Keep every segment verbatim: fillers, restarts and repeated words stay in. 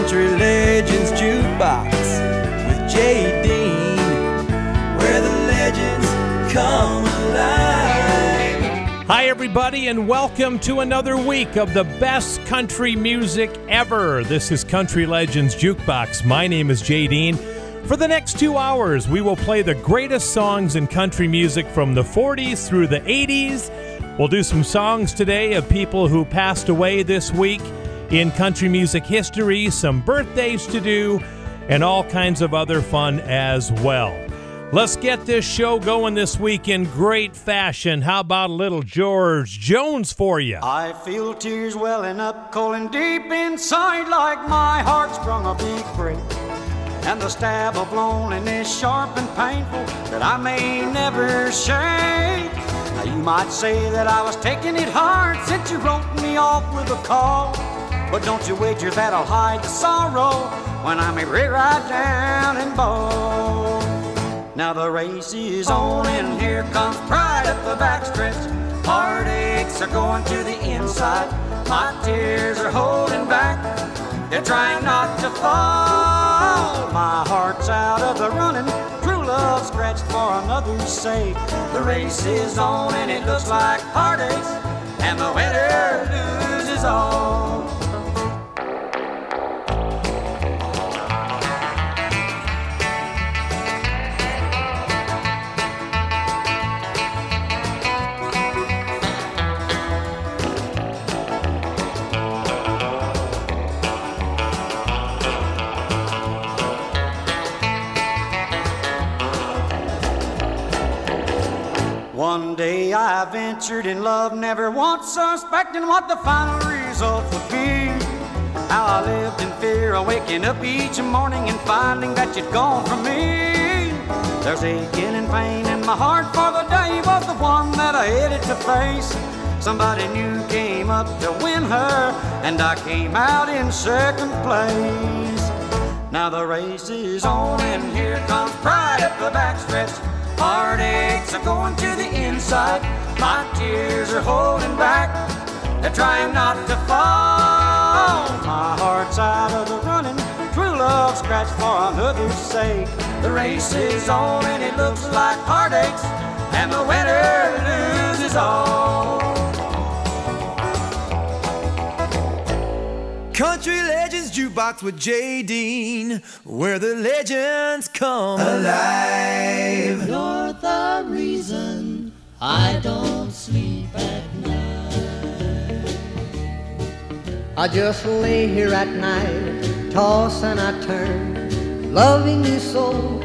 Country Legends Jukebox with Jay Dean, where the legends come alive. Hi, everybody, and welcome to another week of the best country music ever. This is Country Legends Jukebox. My name is Jay Dean. For the next two hours, we will play the greatest songs in country music from the forties through the eighties. We'll do some songs today of people who passed away this week in country music history, some birthdays to do, and all kinds of other fun as well. Let's get this show going this week in great fashion. How about a little George Jones for you? I feel tears welling up, calling deep inside, like my heart's sprung a big break. And the stab of loneliness, sharp and painful, that I may never shake. Now you might say that I was taking it hard since you wrote me off with a call. But don't you wager that I'll hide the sorrow when I'm a rear right down and bald. Now the race is on and here comes pride up the backstretch. Heartaches are going to the inside. My tears are holding back. They're trying not to fall. My heart's out of the running. True love scratched for another's sake. The race is on and it looks like heartaches. And the winner loses all. One day I ventured in love, never once suspecting what the final result would be. How I lived in fear of waking up each morning and finding that you'd gone from me. There's aching and pain in my heart, for the day was the one that I headed to face. Somebody new came up to win her, and I came out in second place. Now the race is on, and here comes pride up the backstretch. Heartaches are going to the inside. My tears are holding back. They're trying not to fall. My heart's out of the running. True love scratched for another's sake. The race is on and it looks like heartaches. And the winner loses all. Country Legends Jukebox with Jay Dean, where the legends come alive. You're the reason I don't sleep at night. I just lay here at night, toss and I turn, loving you so,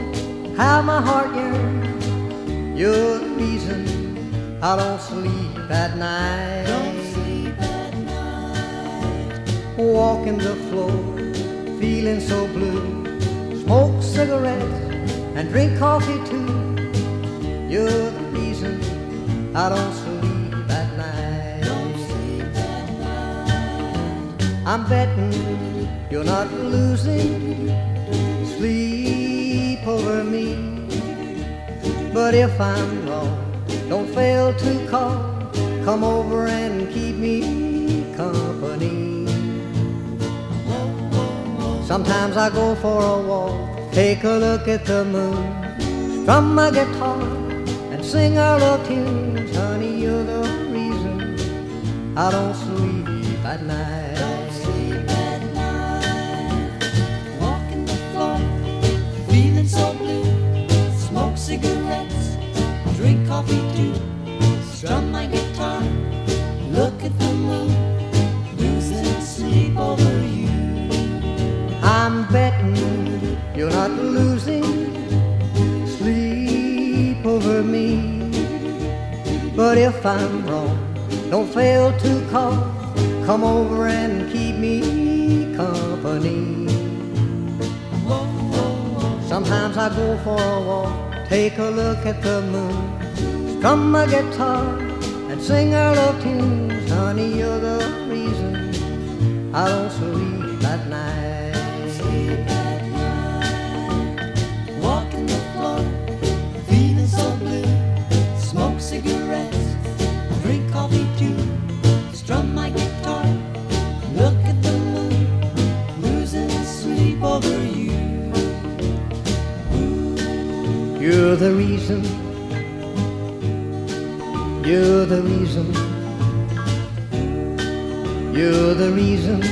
how my heart yearns. You're the reason I don't sleep at night. Don't walking the floor, feeling so blue. Smoke cigarettes and drink coffee too. You're the reason I don't sleep at night. Don't sleep at night. I'm betting you're not losing sleep over me. But if I'm wrong, don't fail to call. Come over and keep me company. Sometimes I go for a walk, take a look at the moon, strum my guitar and sing our love tunes. Honey, you're the reason I don't sleep at night. Don't sleep at night. Walking the floor, feeling so blue. Smoke cigarettes, drink coffee too. Strum my guitar, look at the moon, losing sleep over you. I'm betting you're not losing sleep over me. But if I'm wrong, don't fail to call. Come over and keep me company. Sometimes I go for a walk, take a look at the moon, strum my guitar and sing our love tunes. Honey, you're the reason I don't sleep at night. Cigarettes, drink coffee too, strum my guitar, look at the moon, losing You're the reason, you're the reason, you're the reason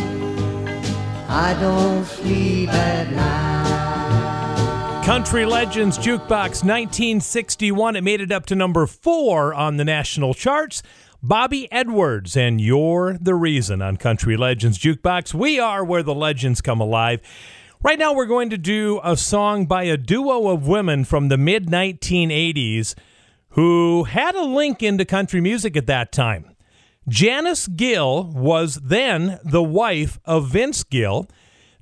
I don't sleep at night. Country Legends Jukebox nineteen sixty-one. It made it up to number four on the national charts. Bobby Edwards and You're the Reason on Country Legends Jukebox. We are where the legends come alive. Right now we're going to do a song by a duo of women from the mid nineteen eighties who had a link into country music at that time. Janis Gill was then the wife of Vince Gill.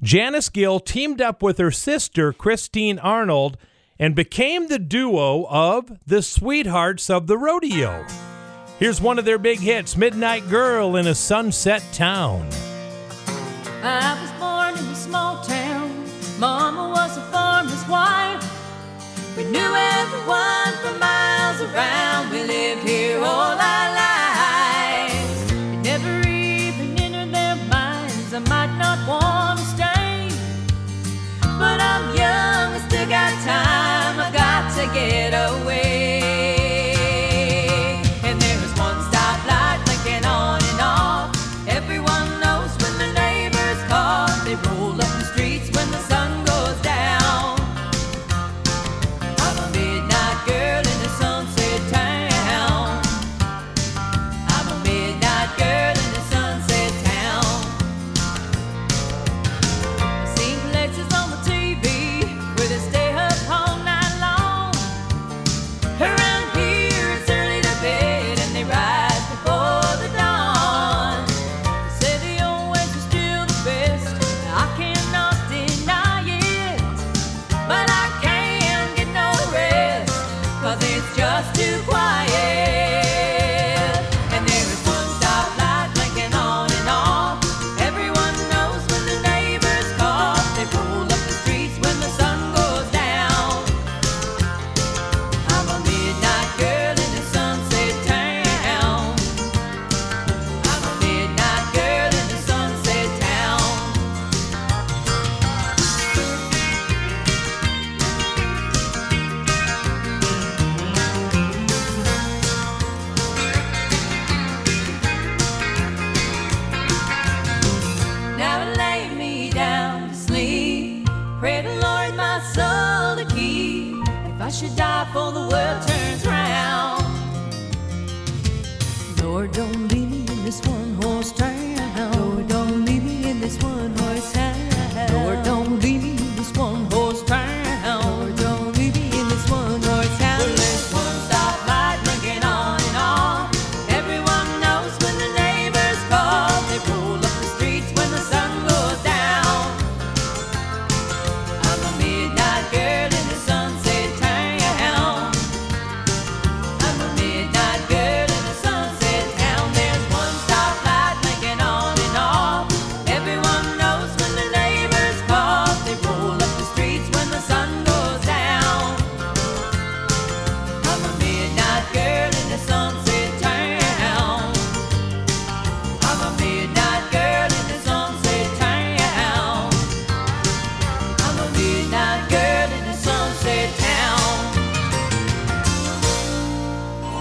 Janis Gill teamed up with her sister Christine Arnold and became the duo of the Sweethearts of the Rodeo. Here's one of their big hits, Midnight Girl in a Sunset Town. I was born in a small town. Mama was a farmer's wife. We knew everyone for miles around. We lived here all our lives. It never even entered their minds I might not want to stay. But I'm young, I still got time. I got to get away.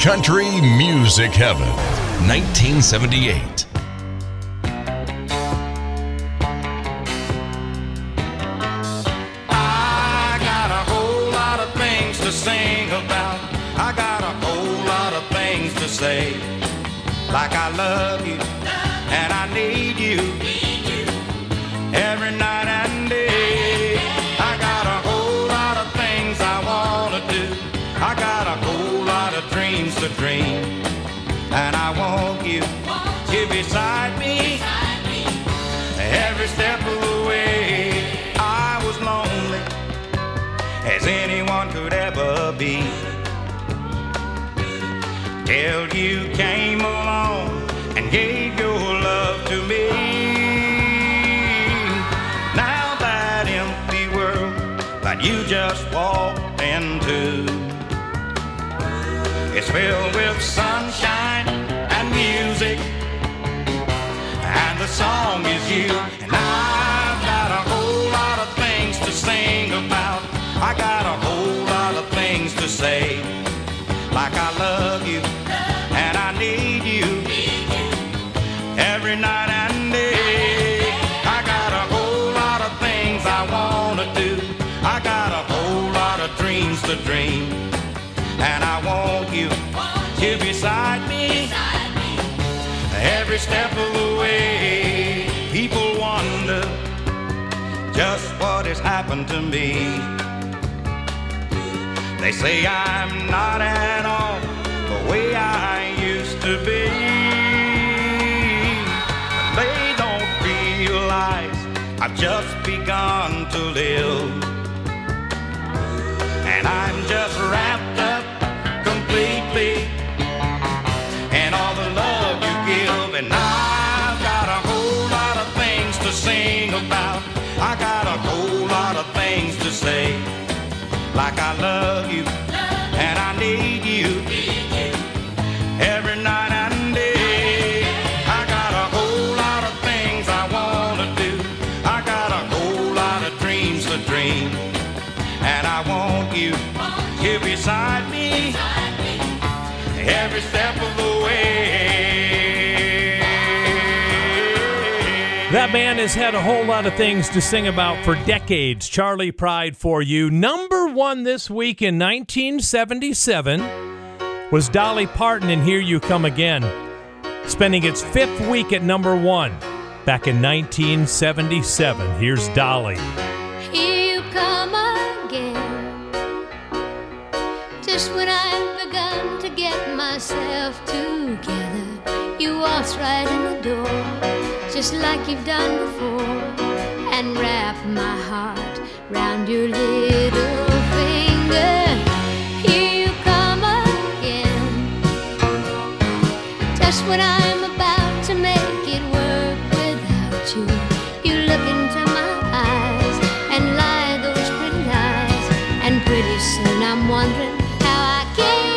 Country Music Heaven, nineteen seventy-eight. I got a whole lot of things to sing about. I got a whole lot of things to say. Like I love you and I need you every night and day. I got a whole lot of things I want to do. I got a whole dreams to dream, and I want you to be beside me every step of the way. I was lonely as anyone could ever be, till you came along and gave your love to me. Now that empty world that you just walked into, it's filled with sunshine and music, and the song is you. And I've got a whole lot of things to sing about. I got a whole lot of things to sing. a dream, and I want you here beside me every step of the way. People wonder just what has happened to me. They say I'm not at all the way I used to be. They don't realize I've just begun to live, and I'm just wrapped up completely in all the love you give. And I've got a whole lot of things to sing about. I got a whole lot of things to say, like I love you and I need you every night and day. I got a whole lot of things I want to do. I got a whole lot of dreams to dream, and I want you here beside me every step of the way. That man has had a whole lot of things to sing about for decades. Charlie Pride for you. Number one this week in nineteen seventy-seven was Dolly Parton and Here You Come Again, spending its fifth week at number one back in nineteen seventy-seven. Here's Dolly. Here you come again, just when I've begun to get myself together. You waltz right in the door, just like you've done before, and wrap my heart round your little finger. Here you come again, just when I'm about to make it work without you. You look into my eyes and lie those pretty lies, and pretty soon I'm wondering how I came.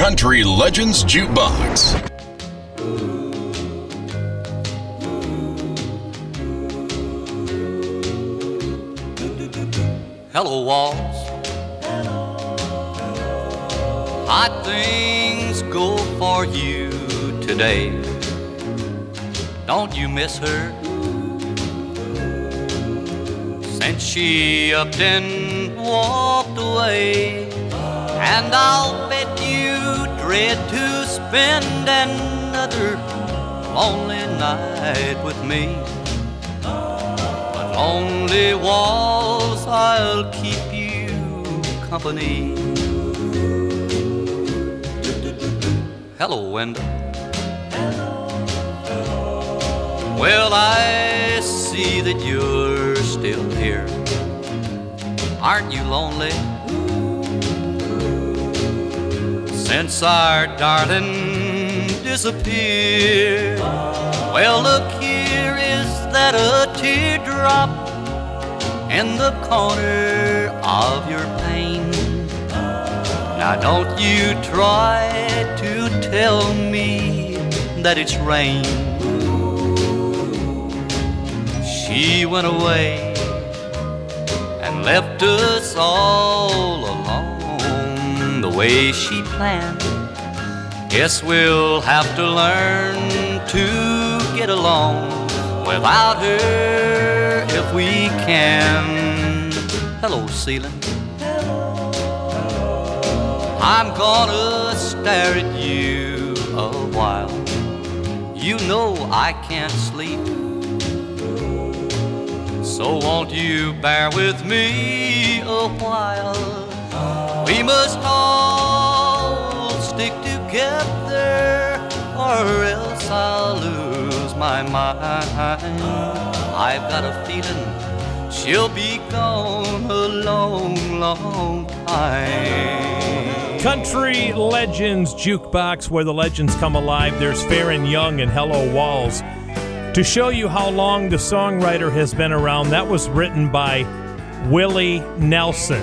Country Legends Jukebox. Hello, walls. Hot things go for you today. Don't you miss her? Since she upped and walked away, and I'll bet dread to spend another lonely night with me. But lonely walls, I'll keep you company. Hello, window. Well, I see that you're still here. Aren't you lonely? since our darling disappeared. Well, look here, is that a teardrop in the corner of your pane? Now don't you try to tell me that it's rain. She went away and left us all alone the way she planned. Guess we'll have to learn to get along without her if we can. Hello, Celia. I'm gonna stare at you a while. You know I can't sleep, so won't you bear with me a while? We must all stick together, or else I'll lose my mind. I've got a feeling she'll be gone a long, long time. Country Legends Jukebox, where the legends come alive. There's Faron Young and Hello Walls. To show you how long the songwriter has been around, that was written by Willie Nelson.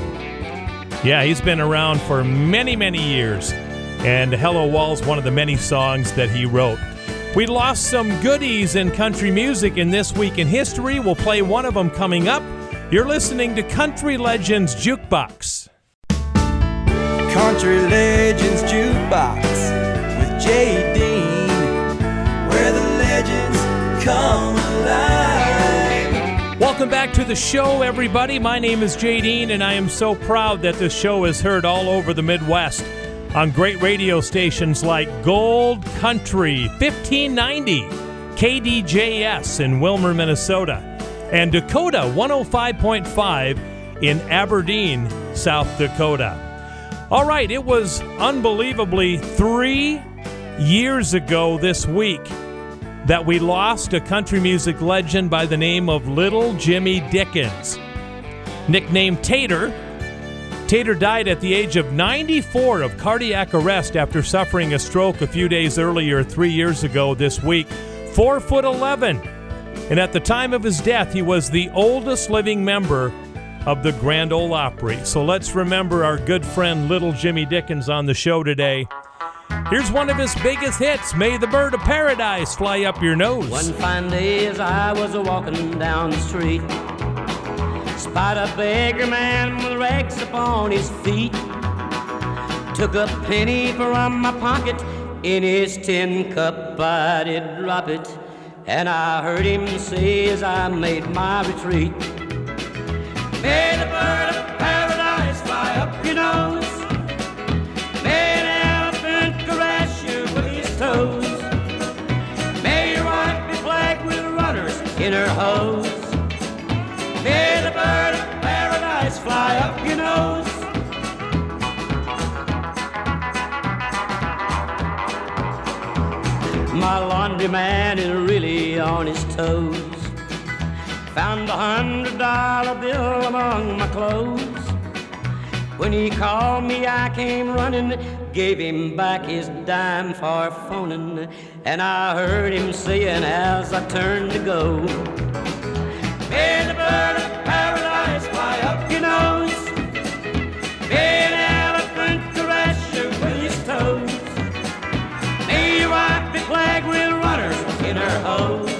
Yeah, he's been around for many, many years. And Hello Walls, one of the many songs that he wrote. We lost some goodies in country music in This Week in History. We'll play one of them coming up. You're listening to Country Legends Jukebox. Country Legends Jukebox with Jay Dean, where the legends come alive. Welcome back to the show, everybody. My name is Jay Dean, and I am so proud that this show is heard all over the Midwest on great radio stations like Gold Country fifteen ninety, K D J S in Wilmer, Minnesota, and Dakota one oh five point five in Aberdeen, South Dakota. All right, it was unbelievably three years ago this week that we lost a country music legend by the name of Little Jimmy Dickens, nicknamed Tater. Tater died at the age of ninety-four of cardiac arrest after suffering a stroke a few days earlier, three years ago this week, four foot eleven. And at the time of his death, he was the oldest living member of the Grand Ole Opry. So let's remember our good friend Little Jimmy Dickens on the show today. Here's one of his biggest hits, May the Bird of Paradise Fly Up Your Nose. One fine day as I was a-walking down the street, spied a beggar man with rags upon his feet. Took a penny from my pocket, in his tin cup I did drop it, and I heard him say as I made my retreat, may the bird of paradise fly up your nose. May an elephant caress you with his toes. May your wife be black with runners in her hose. May the bird of paradise fly up your nose. My laundry man is really on his toes. Found a hundred dollar bill among my clothes. When he called me, I came running, gave him back his dime for phoning, and I heard him saying as I turned to go, may the bird of paradise fly up your nose. May an elephant caress you with his toes. May your wife be plagued with runners in her hose.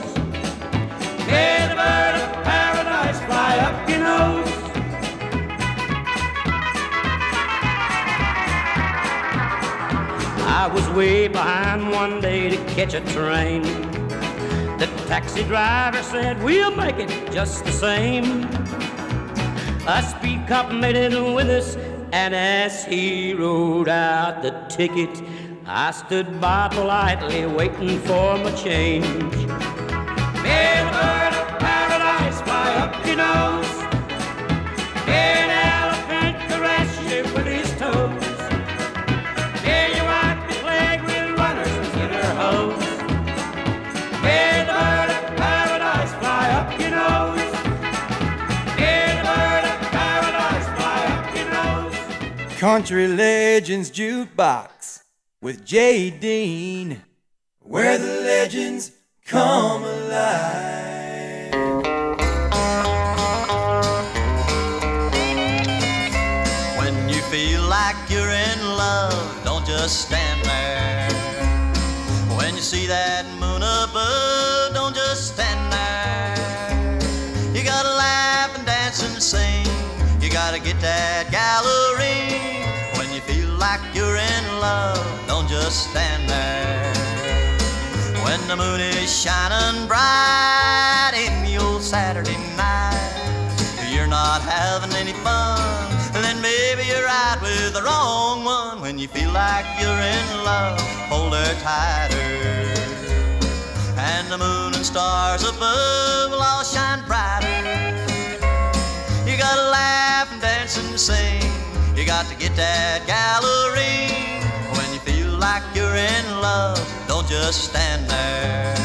May the bird of paradise fly up your nose. I was way behind one day to catch a train. The taxi driver said, we'll make it just the same. A speed cop made it with us, and as he rolled out the ticket, I stood by politely waiting for my change. May the bird of paradise fly up your nose. May an elephant caress you with his toes. May your wife be plagued with runners in her hose. May the bird of paradise fly up your nose. May the bird of paradise fly up your nose. Country Legends Jukebox. with Jay Dean, where the legends come alive. When you feel like you're in love, don't just stand there. When you see that moon above, don't just stand there. You gotta laugh and dance and sing. You gotta get that gallery. When you feel like you're in love, don't just stand there. When the moon is shining bright in the old Saturday night, you're not having any fun, then maybe you're out with the wrong one. When you feel like you're in love, hold her tighter, and the moon and stars above will all shine brighter. You gotta laugh and dance and sing. You got to get that gallery. When you feel like you're in love, don't just stand there.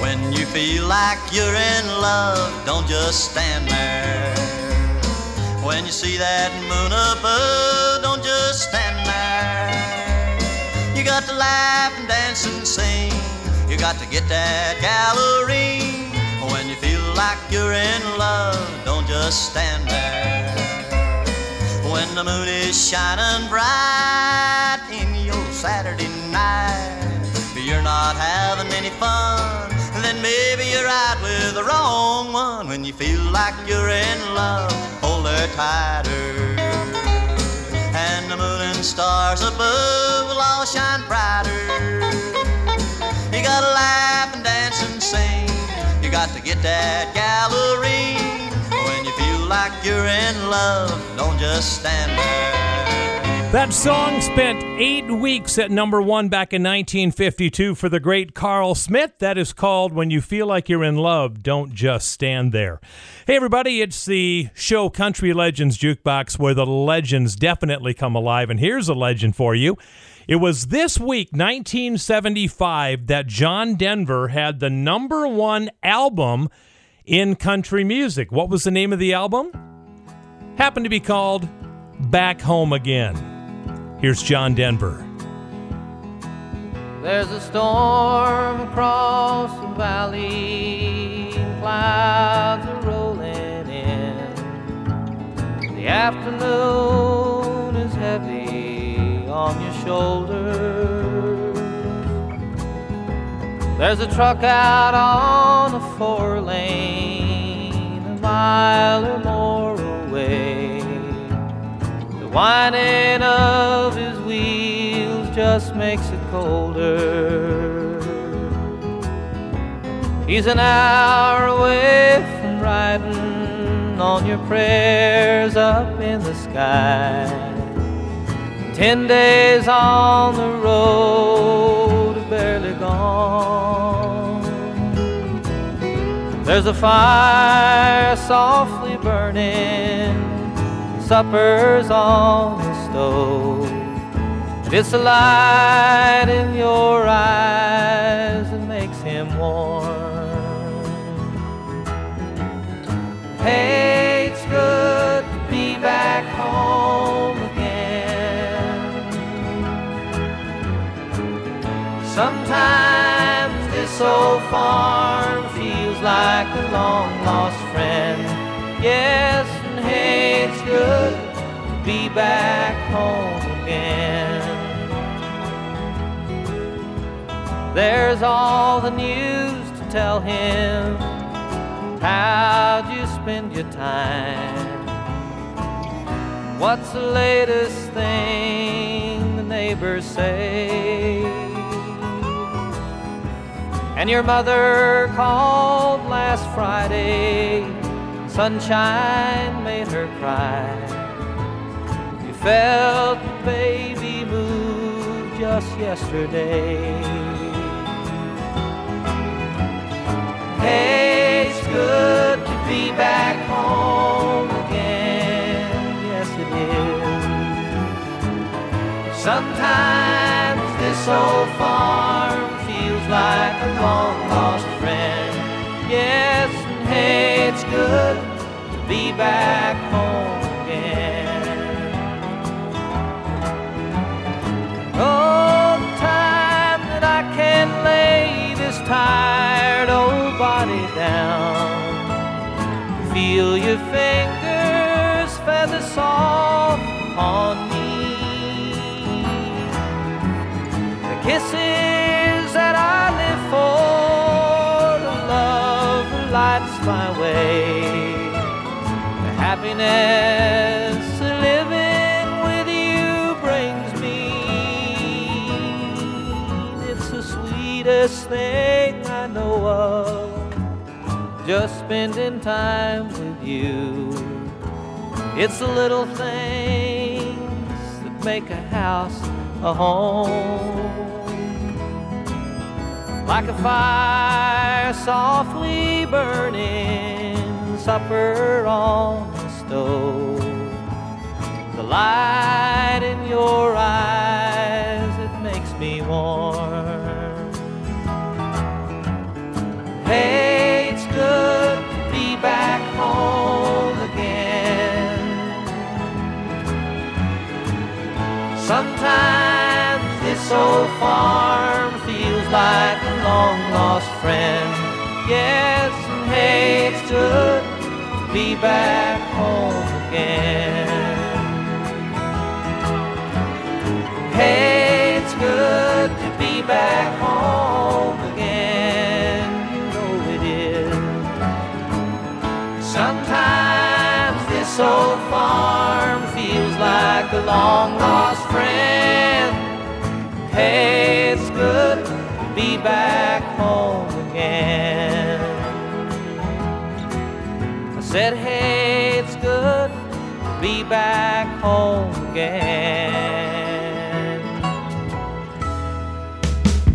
When you feel like you're in love, don't just stand there. When you see that moon above, don't just stand there. You got to laugh and dance and sing. You got to get that gallery. When you feel like you're in love, don't just stand there. When the moon is shining bright in your Saturday night, you're not having any fun, then maybe you're out with the wrong one. When you feel like you're in love, hold her tighter, and the moon and stars above will all shine brighter. You gotta laugh and dance and sing. You got to get that gallery. When you feel like you're in love, don't just stand there. That song spent eight weeks at number one back in nineteen fifty-two for the great Carl Smith. That is called When You Feel Like You're in Love, Don't Just Stand There. Hey, everybody, it's the show Country Legends Jukebox, where the legends definitely come alive. And here's a legend for you. It was this week, nineteen seventy-five, that John Denver had the number one album in country music. What was the name of the album? Happened to be called Back Home Again. Here's John Denver. There's a storm across the valley, clouds are rolling in. The afternoon is heavy on your shoulders. There's a truck out on a four lane, a mile or more away. Whining of his wheels just makes it colder. He's an hour away from riding on your prayers up in the sky. Ten days on the road, barely gone. There's a fire softly burning, supper's on the stove, and it's the light in your eyes that makes him warm. Hey, it's good to be back home again. Sometimes this old farm feels like a long-lost friend. Yes, and hey, it's good to be back home again. There's all the news to tell him. How'd you spend your time? What's the latest thing the neighbors say? And your mother called last Friday. Sunshine made her cry. You felt the baby move just yesterday. Hey, it's good to be back home. so far feels like a long lost friend. Yes, and hey, it's good to be back home again. Oh, the time that I can lay this tired old body down, feel your fingers feather soft on me. Kisses that I live for, the love that lights my way, the happiness of living with you brings me. It's the sweetest thing I know of, just spending time with you. It's the little things that make a house a home, like a fire softly burning, supper on the stove, the light in your eyes, it makes me warm. Hey, it's good to be back home again. Sometimes this old farm feels like a long-lost friend. Yes, and hey, it's good to be back home again. Hey, it's good to be back home again. You know it is. Sometimes this old farm feels like a long-lost friend. Hey, it's good to be back home again. I said, hey, it's good to be back home again.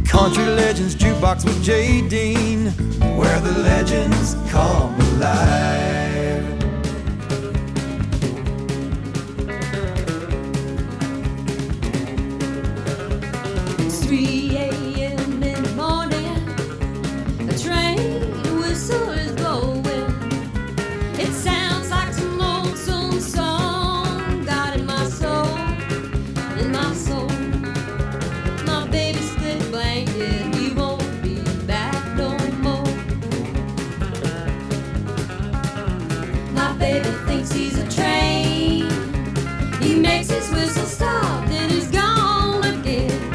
Country Legends Jukebox with Jay Dean, where the legends come alive. three a.m. in the morning, the train whistle is blowing. It sounds like some lonesome song, God in my soul, in my soul. My baby's split blanket, he won't be back no more. My baby thinks he's a train, he makes his whistle stop, then he's gone again.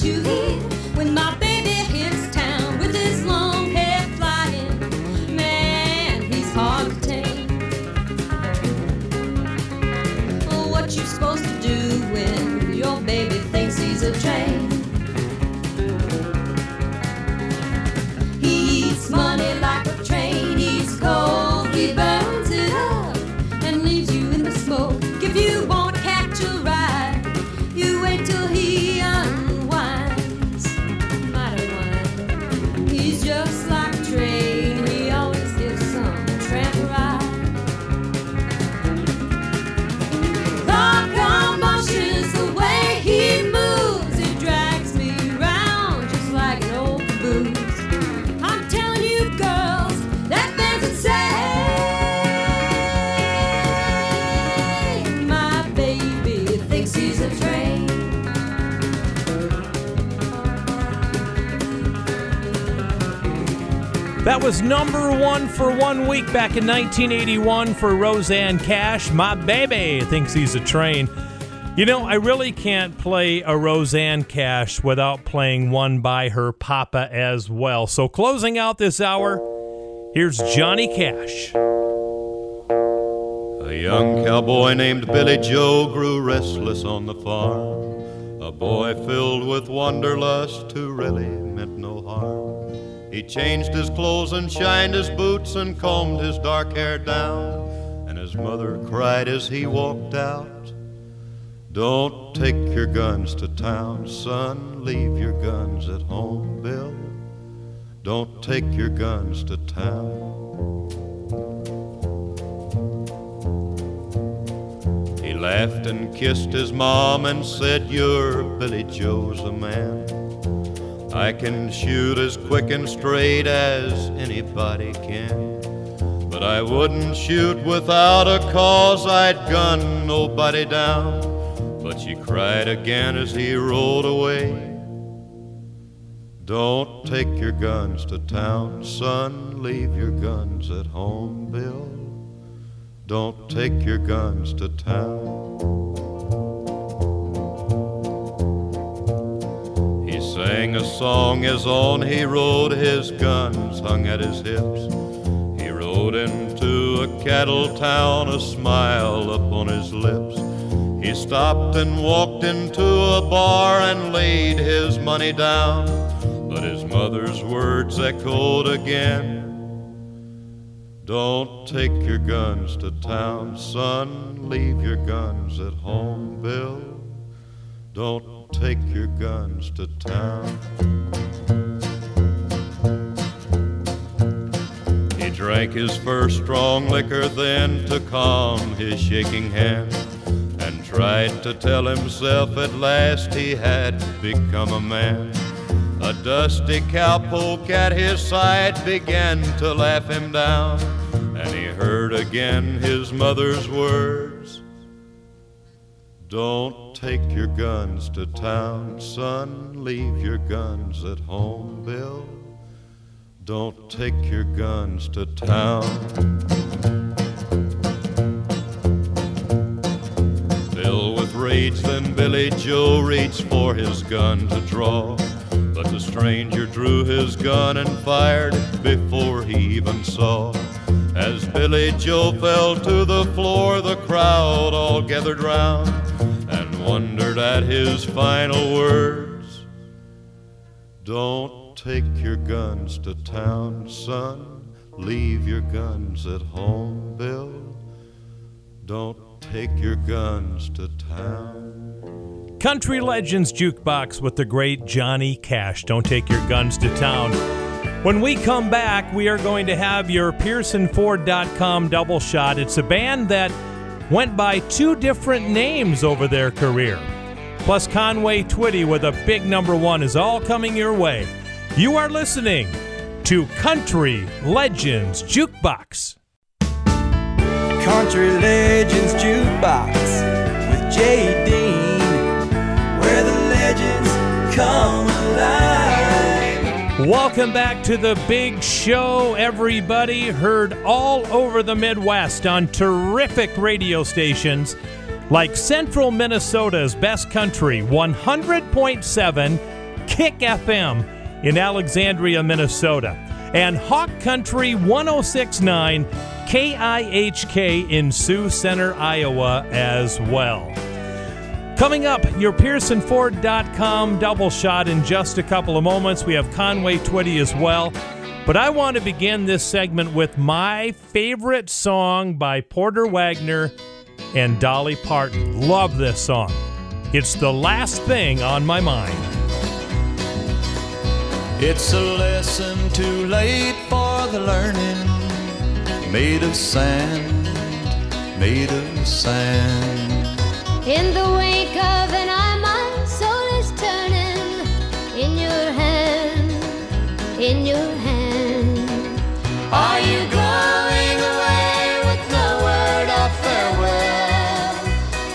You hear when my baby hits town with his long hair flying, man, he's hard to tame. Oh, what you supposed to do when your baby thinks he's a train? He eats money like a train, he's cold, he burns it up and leaves you in the smoke. If you won't catch a ride, you wait till he unwinds. That was number one for one week back in nineteen eighty-one for Roseanne Cash. My baby thinks he's a train. You know, I really can't play a Roseanne Cash without playing one by her papa as well. So closing out this hour, here's Johnny Cash. A young cowboy named Billy Joe grew restless on the farm. A boy filled with wanderlust who really meant no harm. He changed his clothes and shined his boots and combed his dark hair down. And his mother cried as he walked out, "Don't take your guns to town, son. Leave your guns at home, Bill. Don't take your guns to town." He laughed and kissed his mom and said, "You're Billy Joe's a man. I can shoot as quick and straight as anybody can. But I wouldn't shoot without a cause, I'd gun nobody down." But she cried again as he rolled away, "Don't take your guns to town, son. Leave your guns at home, Bill. Don't take your guns to town." Sang a song as on he rode, his guns hung at his hips. He rode into a cattle town, a smile upon his lips. He stopped and walked into a bar and laid his money down. But his mother's words echoed again, "Don't take your guns to town, son. Leave your guns at home, Bill. Don't take your guns to town." He drank his first strong liquor then to calm his shaking hand, and tried to tell himself at last he had become a man. A dusty cowpoke at his side began to laugh him down, and he heard again his mother's words, "Don't take your guns to town, son. Leave your guns at home, Bill. Don't take your guns to town." Bill with rage, then Billy Joe reached for his gun to draw, but the stranger drew his gun and fired before he even saw. As Billy Joe fell to the floor, the crowd all gathered round and wondered at his final words, "Don't take your guns to town, son. Leave your guns at home, Bill. Don't take your guns to town." Country Legends Jukebox with the great Johnny Cash. Don't take your guns to town. When we come back, we are going to have your Pearson Ford dot com double shot. It's a band that went by two different names over their career. Plus Conway Twitty with a big number one is all coming your way. You are listening to Country Legends Jukebox. Country Legends Jukebox with Jay Dean, where the legends come alive. Welcome back to the big show, everybody. Heard all over the Midwest on terrific radio stations like Central Minnesota's Best Country one hundred point seven Kick F M in Alexandria, Minnesota, and Hawk Country one oh six point nine K I H K in Sioux Center, Iowa as well. Coming up, your Pearson Ford dot com double shot in just a couple of moments. We have Conway Twitty as well. But I want to begin this segment with my favorite song by Porter Wagner and Dolly Parton. Love this song. It's the last thing on my mind. It's a lesson too late for the learning, made of sand, made of sand. In the wake of an eye, my soul is turning. In your hand, in your hand. Are you going away with no word of farewell?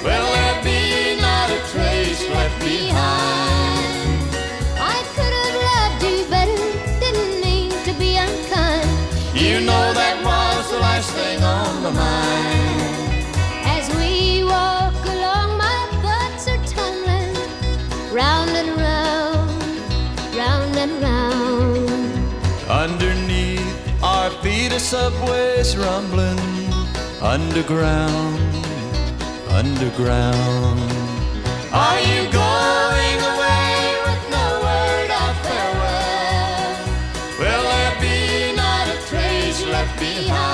Will there be not a trace left behind? I could have loved you better, didn't mean to be unkind. You know that was the last thing on my mind. As we walk along, my thoughts are tumbling round and round, round and round. Underneath our feet a subway's rumbling, underground, underground. Are you going away with no word of farewell? Will there be not a trace left behind?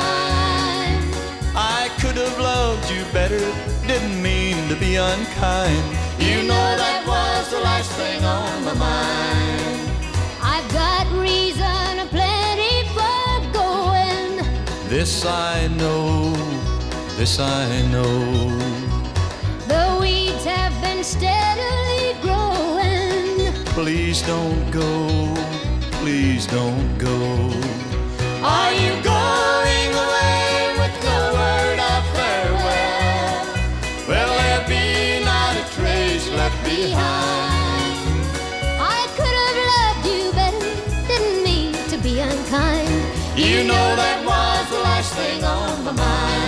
I could have loved you better, didn't mean to be unkind. You know that was the last thing on my mind. I've got reason aplenty for going. This I know, this I know. Steadily growing. Please don't go, please don't go. Are you going away with the word of farewell? Will there be not a trace left behind? I could have loved you better, didn't mean to be unkind. You know that was the last thing on my mind.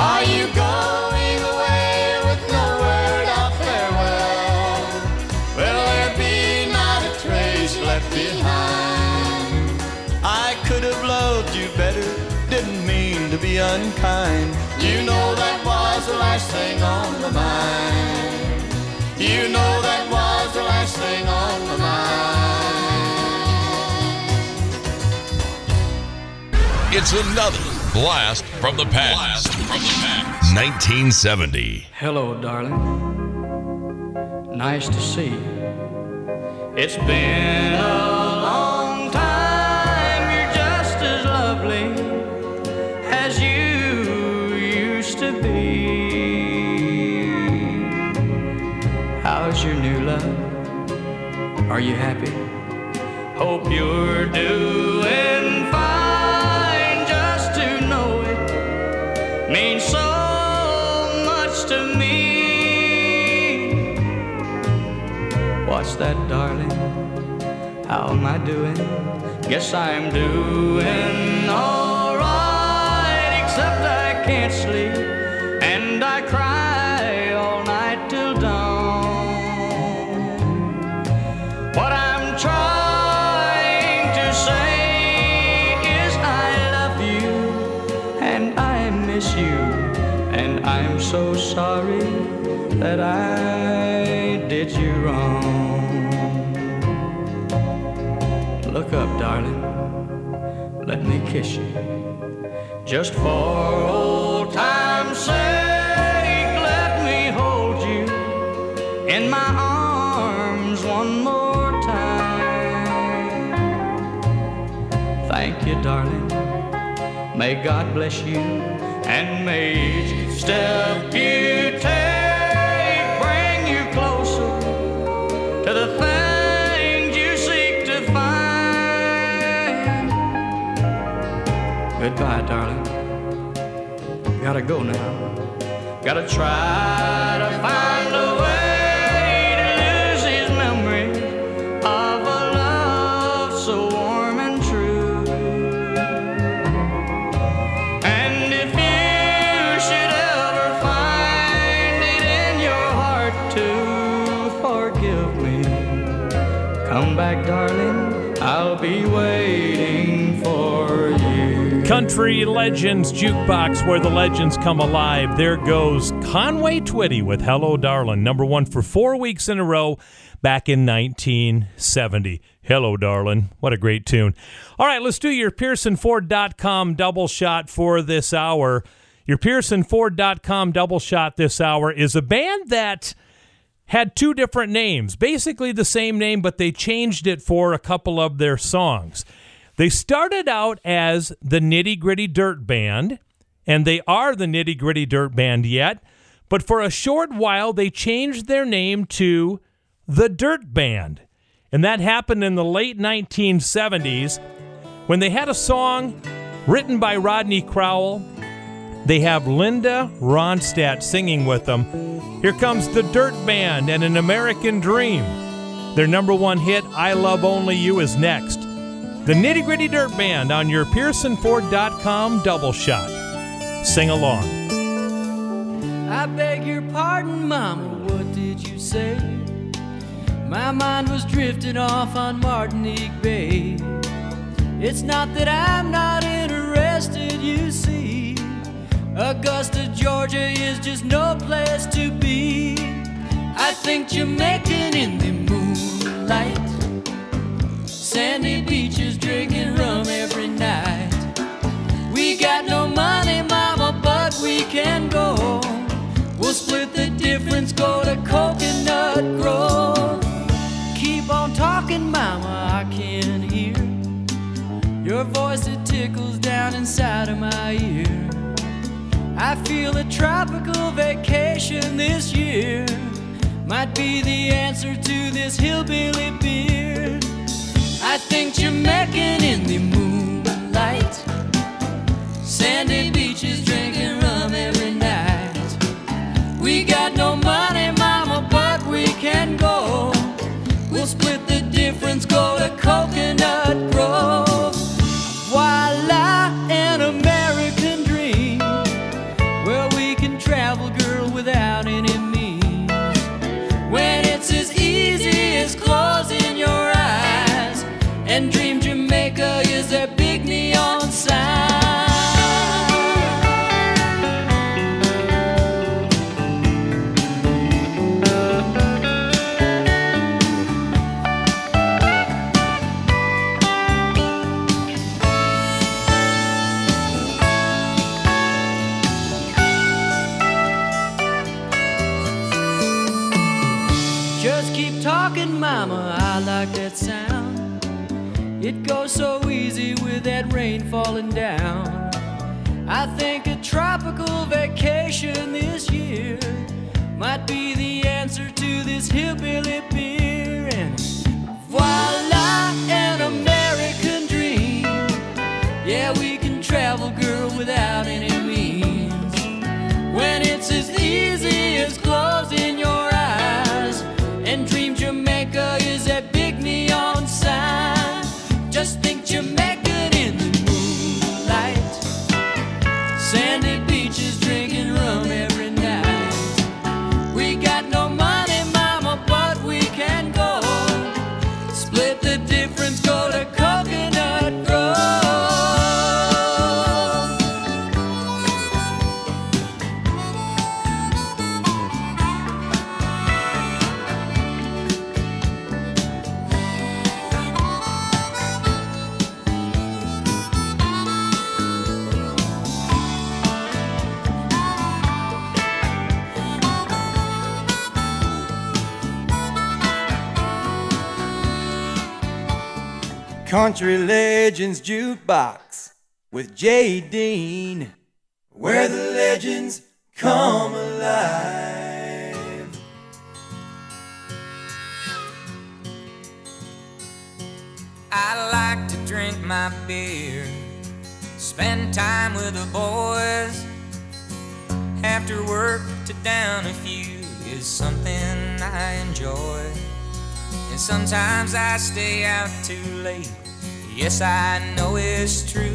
Are you going away with no word of farewell? Will there be not a trace left behind? I could have loved you better, didn't mean to be unkind. You know that was the last thing on my mind. You know that was the last thing on my mind. It's another blast from the past. nineteen seventy. Hello, darling. Nice to see you. It's been a long time. You're just as lovely as you used to be. How's your new love? Are you happy? Hope you're doing fine. Means so much to me. What's that, darling? How am I doing? Guess I'm doing all right, except I can't sleep and I cry all night till dawn. What I'm trying to say is I love you and I you, and I'm so sorry that I did you wrong. Look up, darling, let me kiss you, just for old time's sake. Let me hold you in my arms one more time. Thank you, darling, may God bless you. And may each step you take bring you closer to the things you seek to find. Goodbye, darling. Gotta go now. Gotta try to find a way to lose these memories of a love so warm and true. And if come back, darling, I'll be waiting for you. Country Legends Jukebox, where the legends come alive. There goes Conway Twitty with Hello, Darling. Number one for four weeks in a row back in nineteen seventy. Hello, Darling. What a great tune. All right, let's do your Pearson Ford dot com double shot for this hour. Your Pearson Ford dot com double shot this hour is a band that had two different names, basically the same name, but they changed it for a couple of their songs. They started out as the Nitty Gritty Dirt Band, and they are the Nitty Gritty Dirt Band yet, but for a short while they changed their name to the Dirt Band, and that happened in the late nineteen seventies when they had a song written by Rodney Crowell. They have Linda Ronstadt singing with them. Here comes the Dirt Band and An American Dream. Their number one hit, I Love Only You, is next. The Nitty Gritty Dirt Band on your Pearson Ford dot com Double Shot. Sing along. I beg your pardon, Mama, what did you say? My mind was drifting off on Martinique Bay. It's not that I'm not interested, you see. Augusta, Georgia is just no place to be. I think Jamaican in the moonlight, sandy beaches drinking rum every night. We got no money, Mama, but we can go. We'll split the difference, go to Coconut Grove. Keep on talking, Mama, I can hear your voice, it tickles down inside of my ear. I feel a tropical vacation this year might be the answer to this hillbilly beer. I think Jamaican in the moonlight, sandy beaches drinking rum every night. We got no money, Mama, but we can go. We'll split the difference, go to Coconut Grove. Voila, an American dream. Well, we can travel, girl, without any means. When it's as easy as closing your eyes and dream Jamaica is a big neon sign. Mama, I like that sound. It goes so easy with that rain falling down. I think a tropical vacation this year might be the answer to this hillbilly beer. And voila, an American dream. Yeah, we can travel, girl, without any means. When it's as easy as closing your eyes and dream Jamaica is a big neon sign. Just think Jamaican in the moonlight, sandy beaches drinking rum every night. We got no money, Mama, but we can go. Split the difference, go to Coconut Grove. Country Legends Jukebox with Jay Dean, where the legends come alive. I like to drink my beer, spend time with the boys. After work to down a few is something I enjoy. And sometimes I stay out too late. Yes, I know it's true.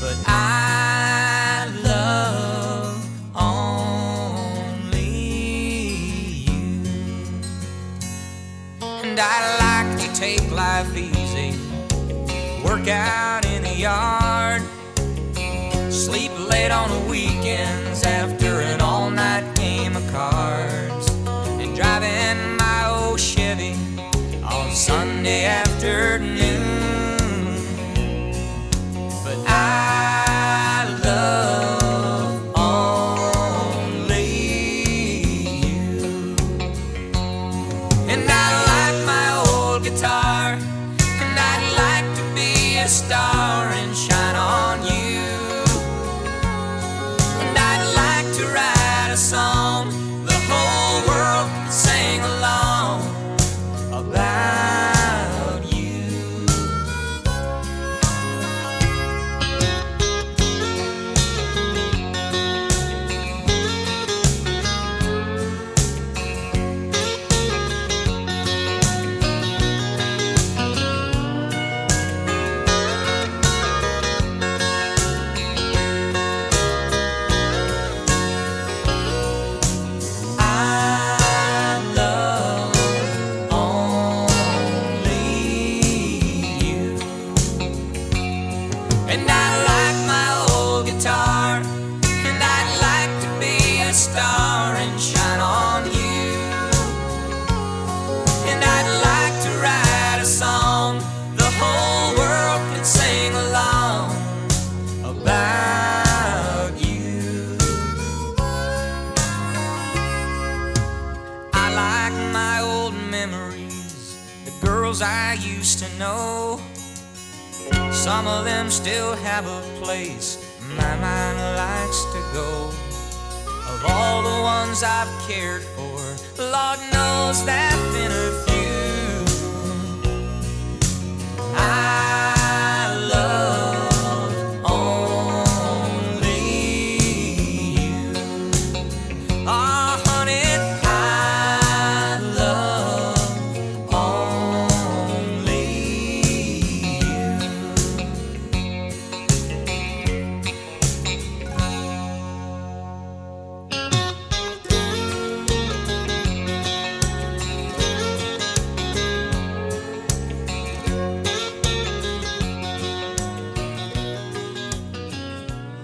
But I love only you. And I like to take life easy, work out in the yard, sleep late on the weekends after an all-night game of cards. Driving my old Chevy on Sunday afternoon. But I love only you. And I like my old guitar, and I'd like to be a star and shine on you. And I'd like to write a song about you. like my old memories, the girls I used to know. Some of them still have a place my mind likes to go. Of all the ones I've cared for, Lord knows that been a few. I love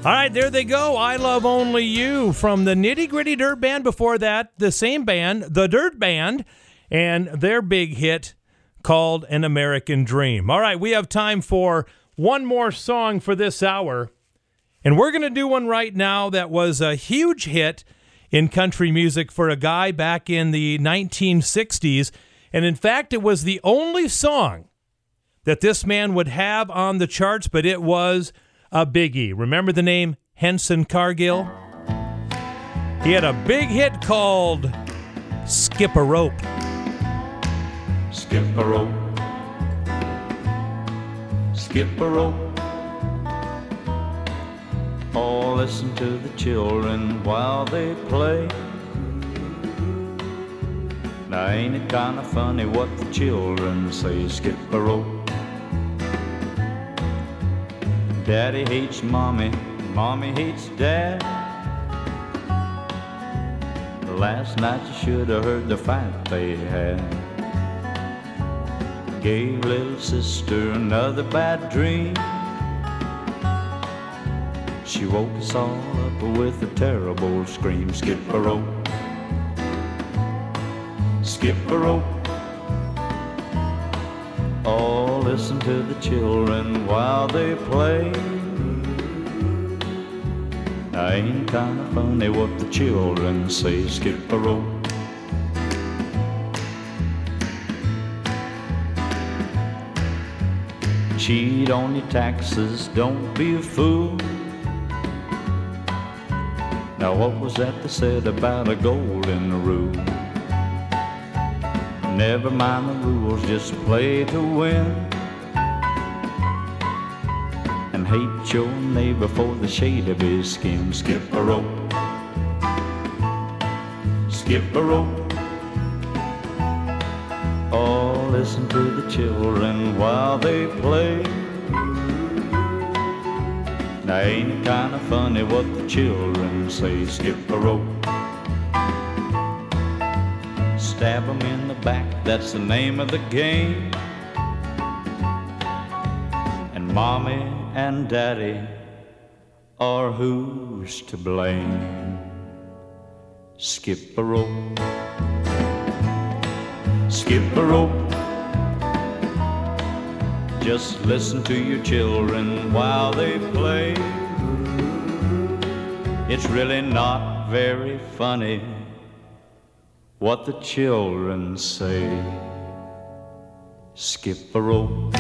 All right, there they go. I Love Only You from the Nitty Gritty Dirt Band. Before that, the same band, the Dirt Band, and their big hit called An American Dream. All right, we have time for one more song for this hour, and we're going to do one right now that was a huge hit in country music for a guy back in the nineteen sixties, and in fact, it was the only song that this man would have on the charts, but it was a biggie. Remember the name Henson Cargill? He had a big hit called Skip a Rope. Skip a rope. Skip a rope. Oh, listen to the children while they play. Now ain't it kind of funny what the children say? Skip a rope. Daddy hates Mommy, Mommy hates Dad. Last night you should have heard the fight they had. Gave little sister another bad dream. She woke us all up with a terrible scream. Skip a rope. Skip a rope. Oh, listen to the children while they play. Now ain't kind of funny what the children say. Skip a rope. Cheat on your taxes, don't be a fool. Now what was that they said about a golden rule? Never mind the rules, just play to win. Hate your neighbor for the shade of his skin. Skip a rope. Skip a rope. Oh, listen to the children while they play. Now ain't it kind of funny what the children say? Skip a rope. Stab 'em in the back, that's the name of the game. And Mommy and Daddy are who's to blame. Skip a rope. Skip a rope. Just listen to your children while they play. It's really not very funny what the children say. Skip a rope.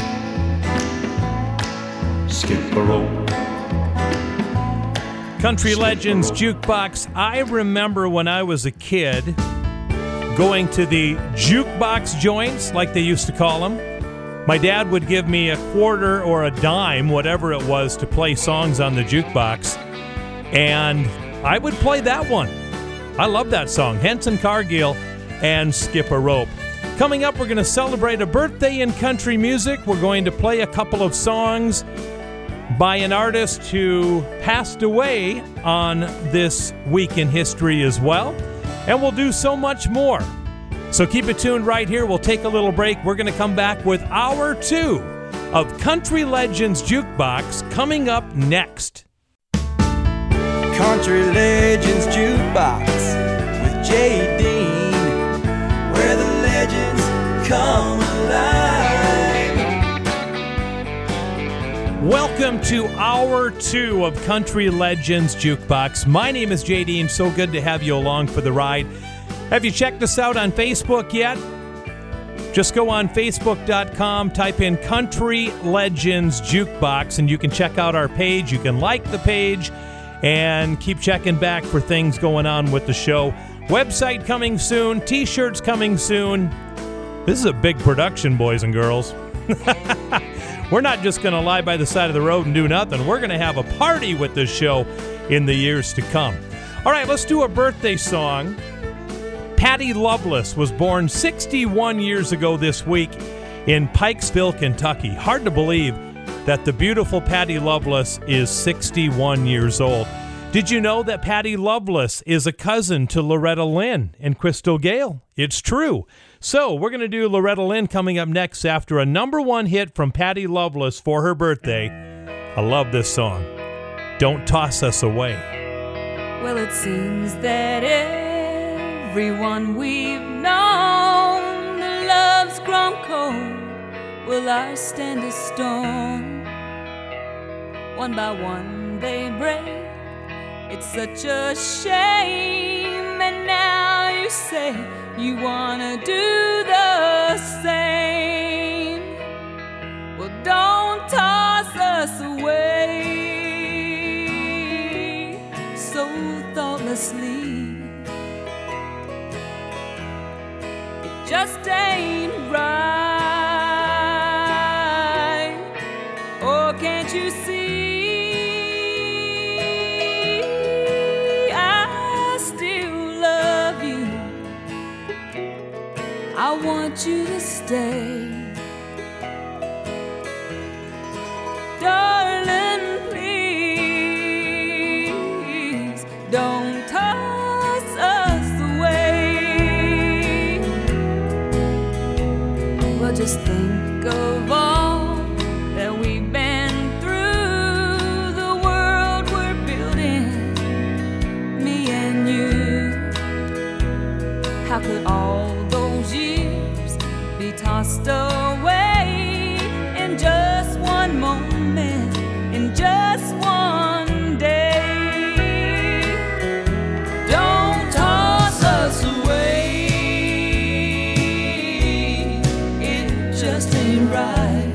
Skip a rope. Country Skip Legends Jukebox. I remember when I was a kid going to the jukebox joints, like they used to call them. My dad would give me a quarter or a dime, whatever it was, to play songs on the jukebox. And I would play that one. I love that song, Henson Cargill and Skip a Rope. Coming up, we're going to celebrate a birthday in country music. We're going to play a couple of songs by an artist who passed away on this week in history as well. And we'll do so much more. So keep it tuned right here. We'll take a little break. We're going to come back with Hour two of Country Legends Jukebox coming up next. Country Legends Jukebox with Jay Dean, where the legends come alive. Welcome to Hour two of Country Legends Jukebox. My name is J D, and so good to have you along for the ride. Have you checked us out on Facebook yet? Just go on Facebook dot com, type in Country Legends Jukebox, and you can check out our page. You can like the page and keep checking back for things going on with the show. Website coming soon. T-shirts coming soon. This is a big production, boys and girls. We're not just going to lie by the side of the road and do nothing. We're going to have a party with this show in the years to come. All right, let's do a birthday song. Patty Loveless was born sixty-one years ago this week in Pikesville, Kentucky. Hard to believe that the beautiful Patty Loveless is sixty-one years old. Did you know that Patty Loveless is a cousin to Loretta Lynn and Crystal Gayle? It's true. So we're going to do Loretta Lynn coming up next after a number one hit from Patty Loveless for her birthday. I love this song. Don't Toss Us Away. Well, it seems that everyone we've known, the love's grown cold. Will I stand a storm? One by one they break. It's such a shame, and now you say you wanna do the same. Well, don't toss us away so thoughtlessly. It just ain't right. Oh, can't you see? I want you to stay. Darling, please don't toss us away. Well, just think of all that we've been through, the world we're building, me and you. How could all tossed away in just one moment, in just one day. Don't toss us away. It just ain't right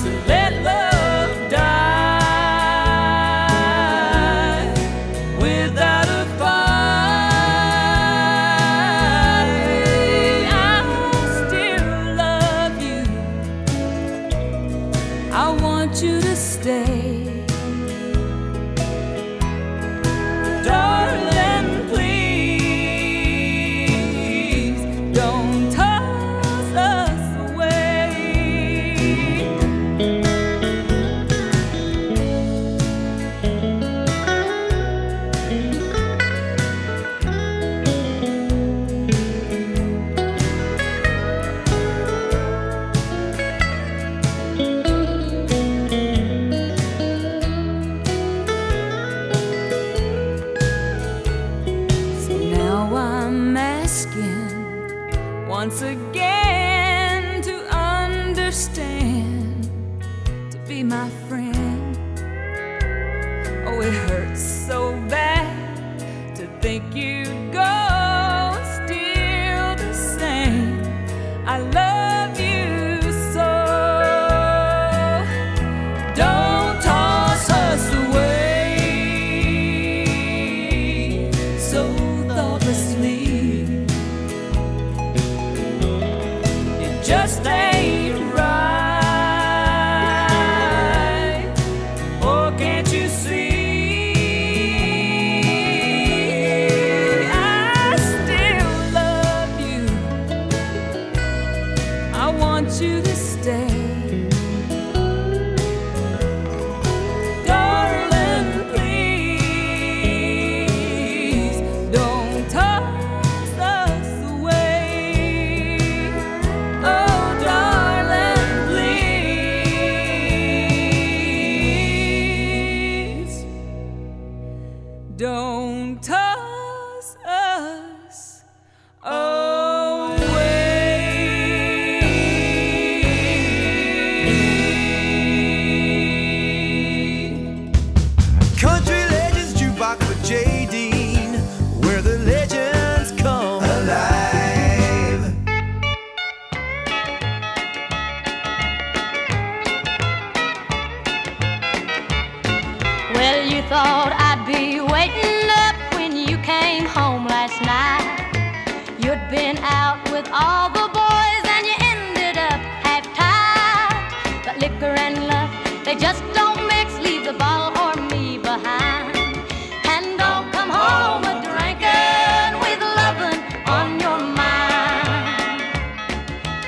to let love die without a fight. been out with all the boys and you ended up half-tied. But liquor and love, they just don't mix, leave the bottle or me behind. And don't come home with drinking, with loving on your mind.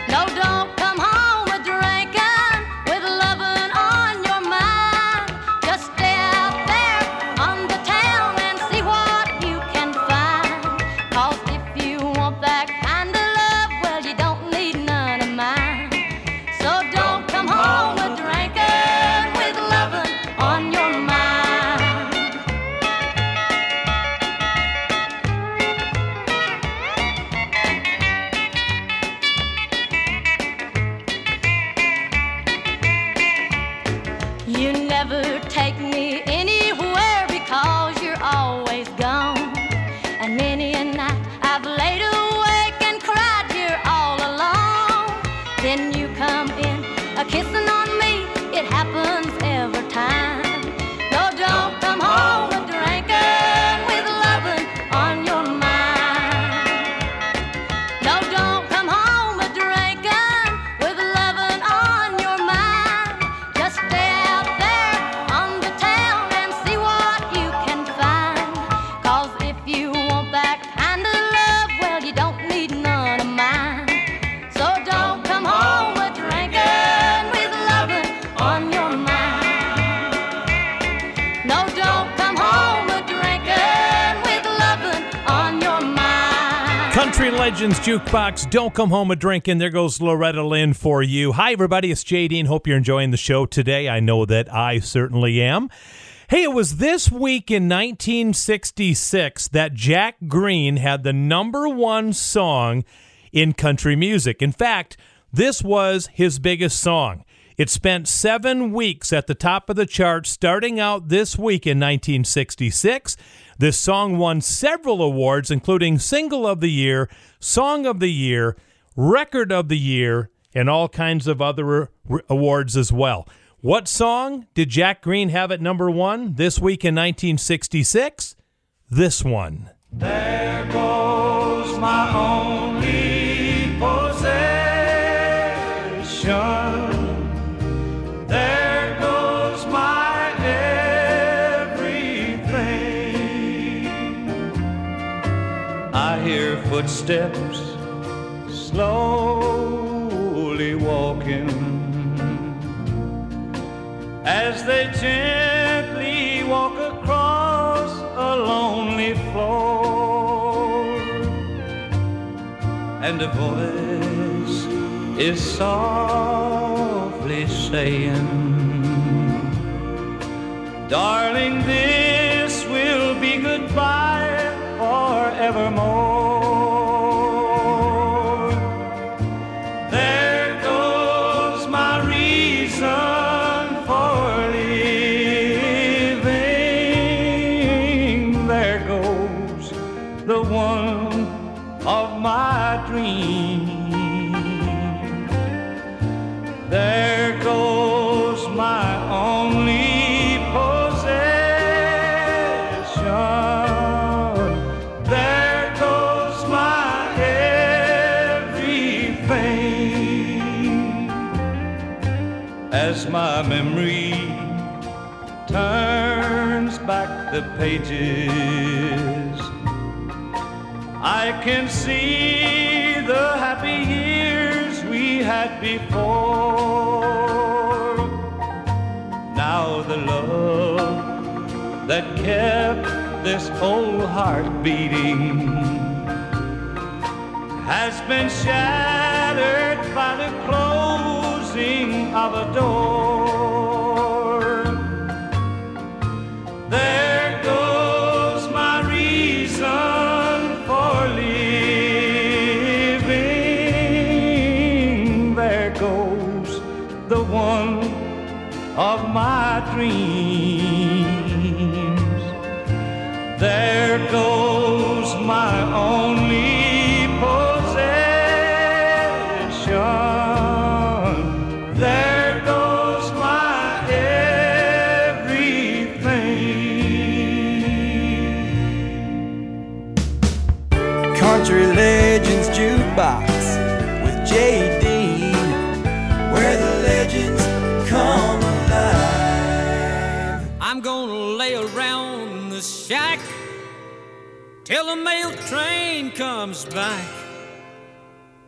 No, don't come home with drinking, with loving on your mind. Just stay out there on the town and see what you can find. 'Cause if you want that kind of love, well, you don't need none of mine. So don't come home with drinking, with loving on your mind. You never take me anywhere because you're always gone. And many a night I've laid awake and cried here all alone. Then you come in, a kissing on me, it happens every time. No, don't come home with drinking, with loving on your mind. No, don't come home with drinking, with loving on your mind. Just stay out there on the town and see what you can find. 'Cause if you want that kind of love, well, you don't need none of mine. So don't come home with drinking, with loving on your mind. No, don't come home with drinking, with loving on your mind. Country Legends Jukebox, don't come home a drinking. There goes Loretta Lynn for you. Hi, everybody. It's Jay Dean. Hope you're enjoying the show today. I know that I certainly am. Hey, it was this week in nineteen sixty-six that Jack Greene had the number one song in country music. In fact, this was his biggest song. It spent seven weeks at the top of the charts, starting out this week in nineteen sixty-six. This song won several awards, including Single of the Year, Song of the Year, Record of the Year, and all kinds of other r- awards as well. What song did Jack Greene have at number one this week in nineteen sixty-six? This one. There goes my only possession. There goes my everything. I hear footsteps slowly walking as they gently walk across a lonely floor, and a voice is softly saying, darling, this will be goodbye forevermore. There goes my reason for living. There goes the one of my dream. There goes my only possession. There goes my everything. As my memory turns back the pages, I can see the happy years we had before. Now the love that kept this old heart beating has been shattered by the closing of a door. There goes my reason for living. There goes the one of my dreams. There goes my only possession. There goes my everything. Country Legends Jukebox with Jay Dean, where the legends come alive. I'm gonna lay around the shack till the mail train comes back.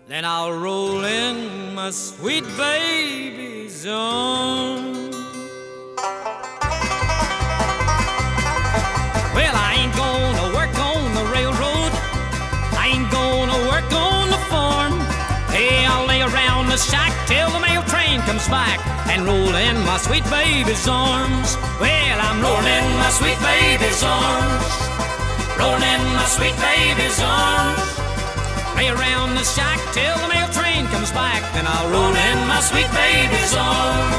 Then I'll roll in my sweet baby's arms. Well, I ain't gonna work on the railroad, I ain't gonna work on the farm. Hey, I'll lay around the shack till the mail train comes back and roll in my sweet baby's arms. Well, I'm rolling in my sweet baby's arms, rolling in my sweet baby's arms. Lay around the shack till the mail train comes back, then I'll roll in my sweet baby's arms.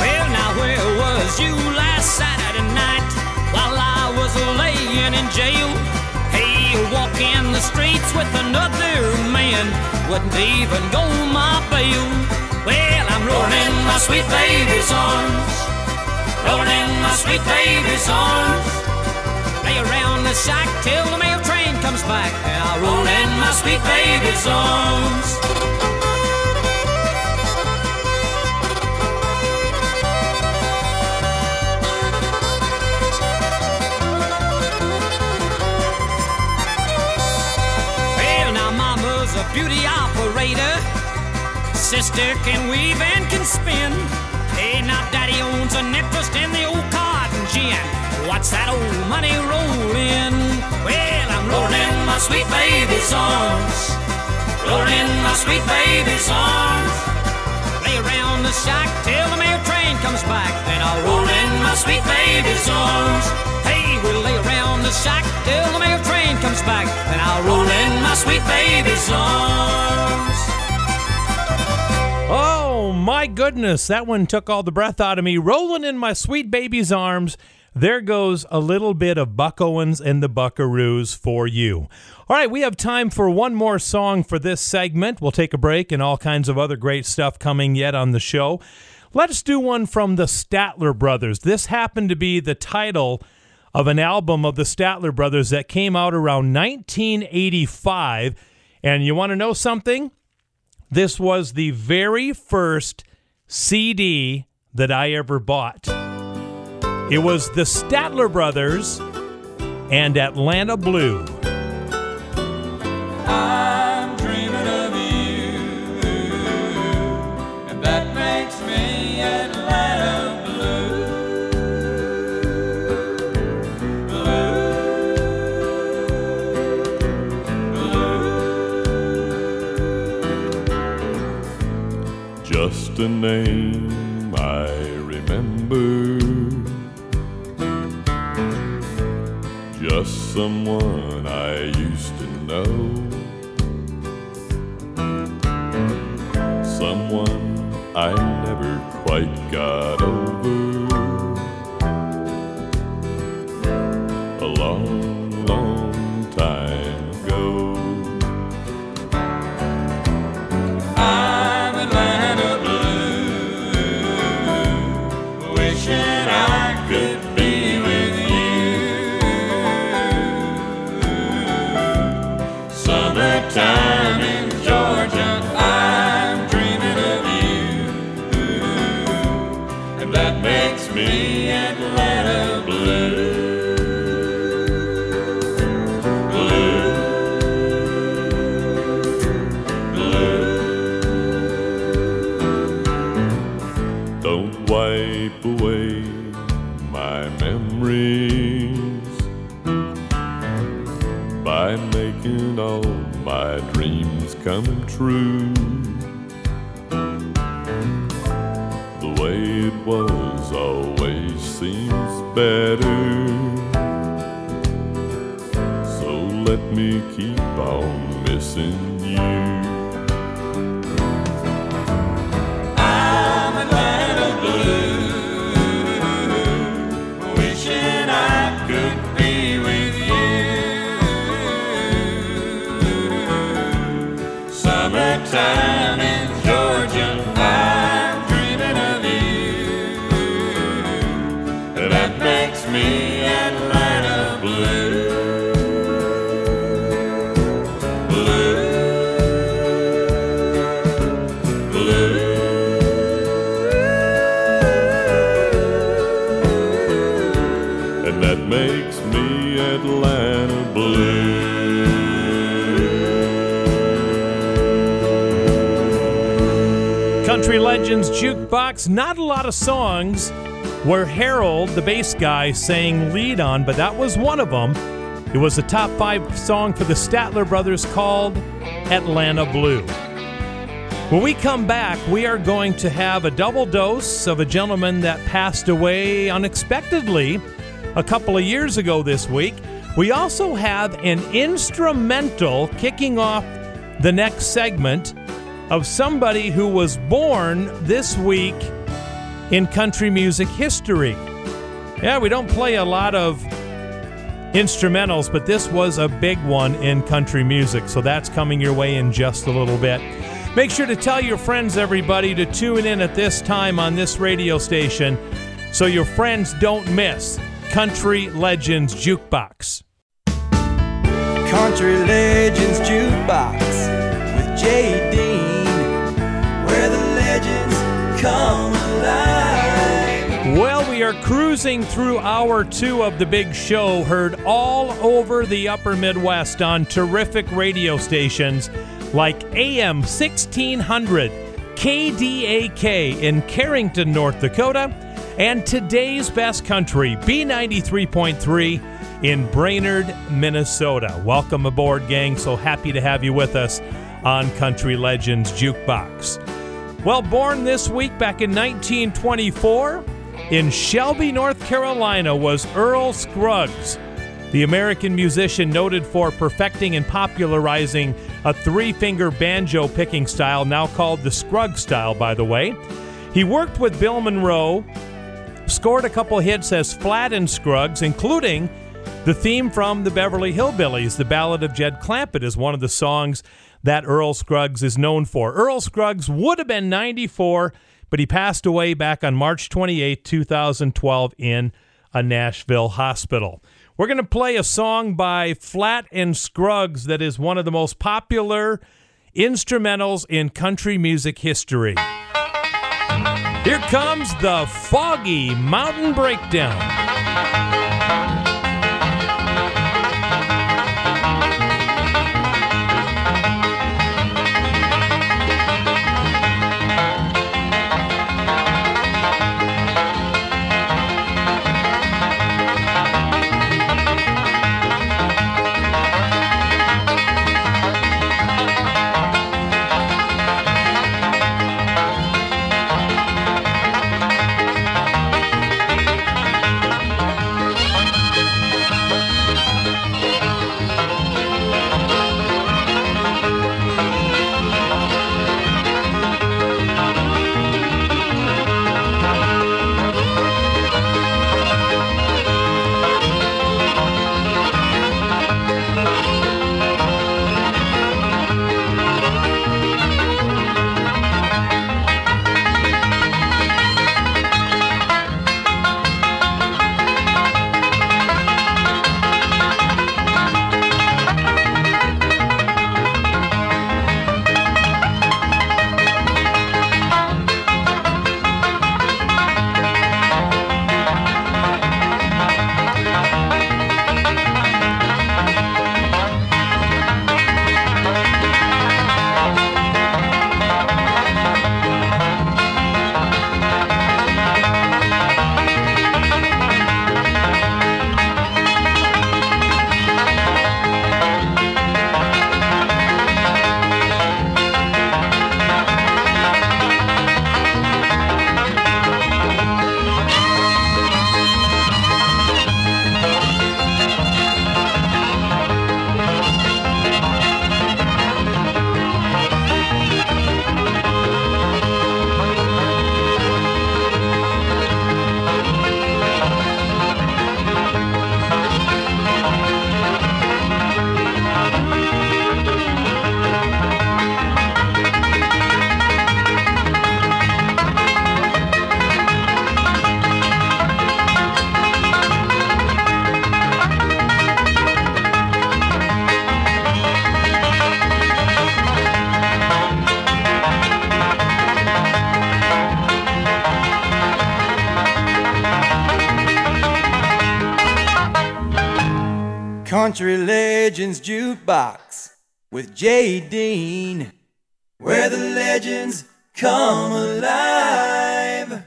Well, now where was you last Saturday night while I was laying in jail? Hey, walking the streets with another man wouldn't even go my bail. Well, I'm rolling in my sweet baby's arms, rolling in my sweet baby's arms. Lay around the shack till the mail train comes back, and I'll roll in my sweet baby's arms. Beauty operator, sister can weave and can spin. Hey, now daddy owns an interest in the old cotton gin. Watch that old money roll in. Well, I'm rolling in my sweet baby's arms, rolling in my sweet baby's arms. Lay around the shack till the mail train comes back, then I'll roll in my sweet baby's arms. Hey, we'll lay around the shack till the mail train comes back, then I'll roll in my sweet baby's arms. Oh my goodness, that one took all the breath out of me. Rolling in my sweet baby's arms. There goes a little bit of Buck Owens and the Buckaroos for you. All right, we have time for one more song for this segment. We'll take a break and all kinds of other great stuff coming yet on the show. Let's do one from the Statler Brothers. This happened to be the title of an album of the Statler Brothers that came out around nineteen eighty-five. And you want to know something? This was the very first C D that I ever bought. It was the Statler Brothers and Atlanta Blue. I'm dreaming of you, and that makes me Atlanta blue. Blue, blue. Just a name I remember, just someone I used to know, someone I never quite got over. A long, long time ago. I'm Atlanta blue, wishing I could. Time in Georgia, I'm dreaming of you, and that makes me Atlanta blue, blue, blue. Don't wipe away my memories by making all my dreams come true, the way it was always seems better. So let me keep on missing you. I'm Atlanta blue, wishing I could. Time in Georgia. Country Legends Jukebox. Not a lot of songs where Harold, the bass guy, sang lead on, but that was one of them. It was a top five song for the Statler Brothers called Atlanta Blue. When we come back, we are going to have a double dose of a gentleman that passed away unexpectedly a couple of years ago this week. We also have an instrumental kicking off the next segment of somebody who was born this week in country music history. Yeah, we don't play a lot of instrumentals, but this was a big one in country music, so that's coming your way in just a little bit. Make sure to tell your friends, everybody, to tune in at this time on this radio station so your friends don't miss Country Legends Jukebox. Country Legends Jukebox with Jay Dean, where the legends come alive. Well, we are cruising through hour two of the big show, heard all over the upper Midwest on terrific radio stations like A M sixteen hundred, K D A K in Carrington, North Dakota, and Today's Best Country, B ninety-three point three in Brainerd, Minnesota. Welcome aboard, gang. So happy to have you with us on Country Legends Jukebox. Well, born this week back in nineteen twenty-four in Shelby, North Carolina, was Earl Scruggs, the American musician noted for perfecting and popularizing a three-finger banjo picking style, now called the Scruggs style, by the way. He worked with Bill Monroe, scored a couple hits as Flatt and Scruggs, including the theme from the Beverly Hillbillies. The Ballad of Jed Clampett is one of the songs that Earl Scruggs is known for. Earl Scruggs would have been ninety-four, but he passed away back on March twenty-eighth, two thousand twelve in a Nashville hospital. We're going to play a song by Flatt and Scruggs that is one of the most popular instrumentals in country music history. Here comes the Foggy Mountain Breakdown. Country Legends Jukebox with Jay Dean, where the legends come alive.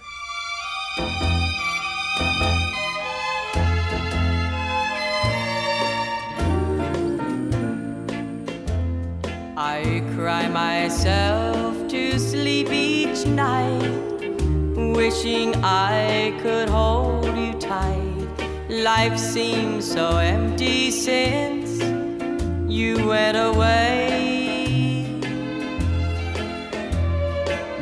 I cry myself to sleep each night, wishing I could hold you tight. Life seems so empty since you went away.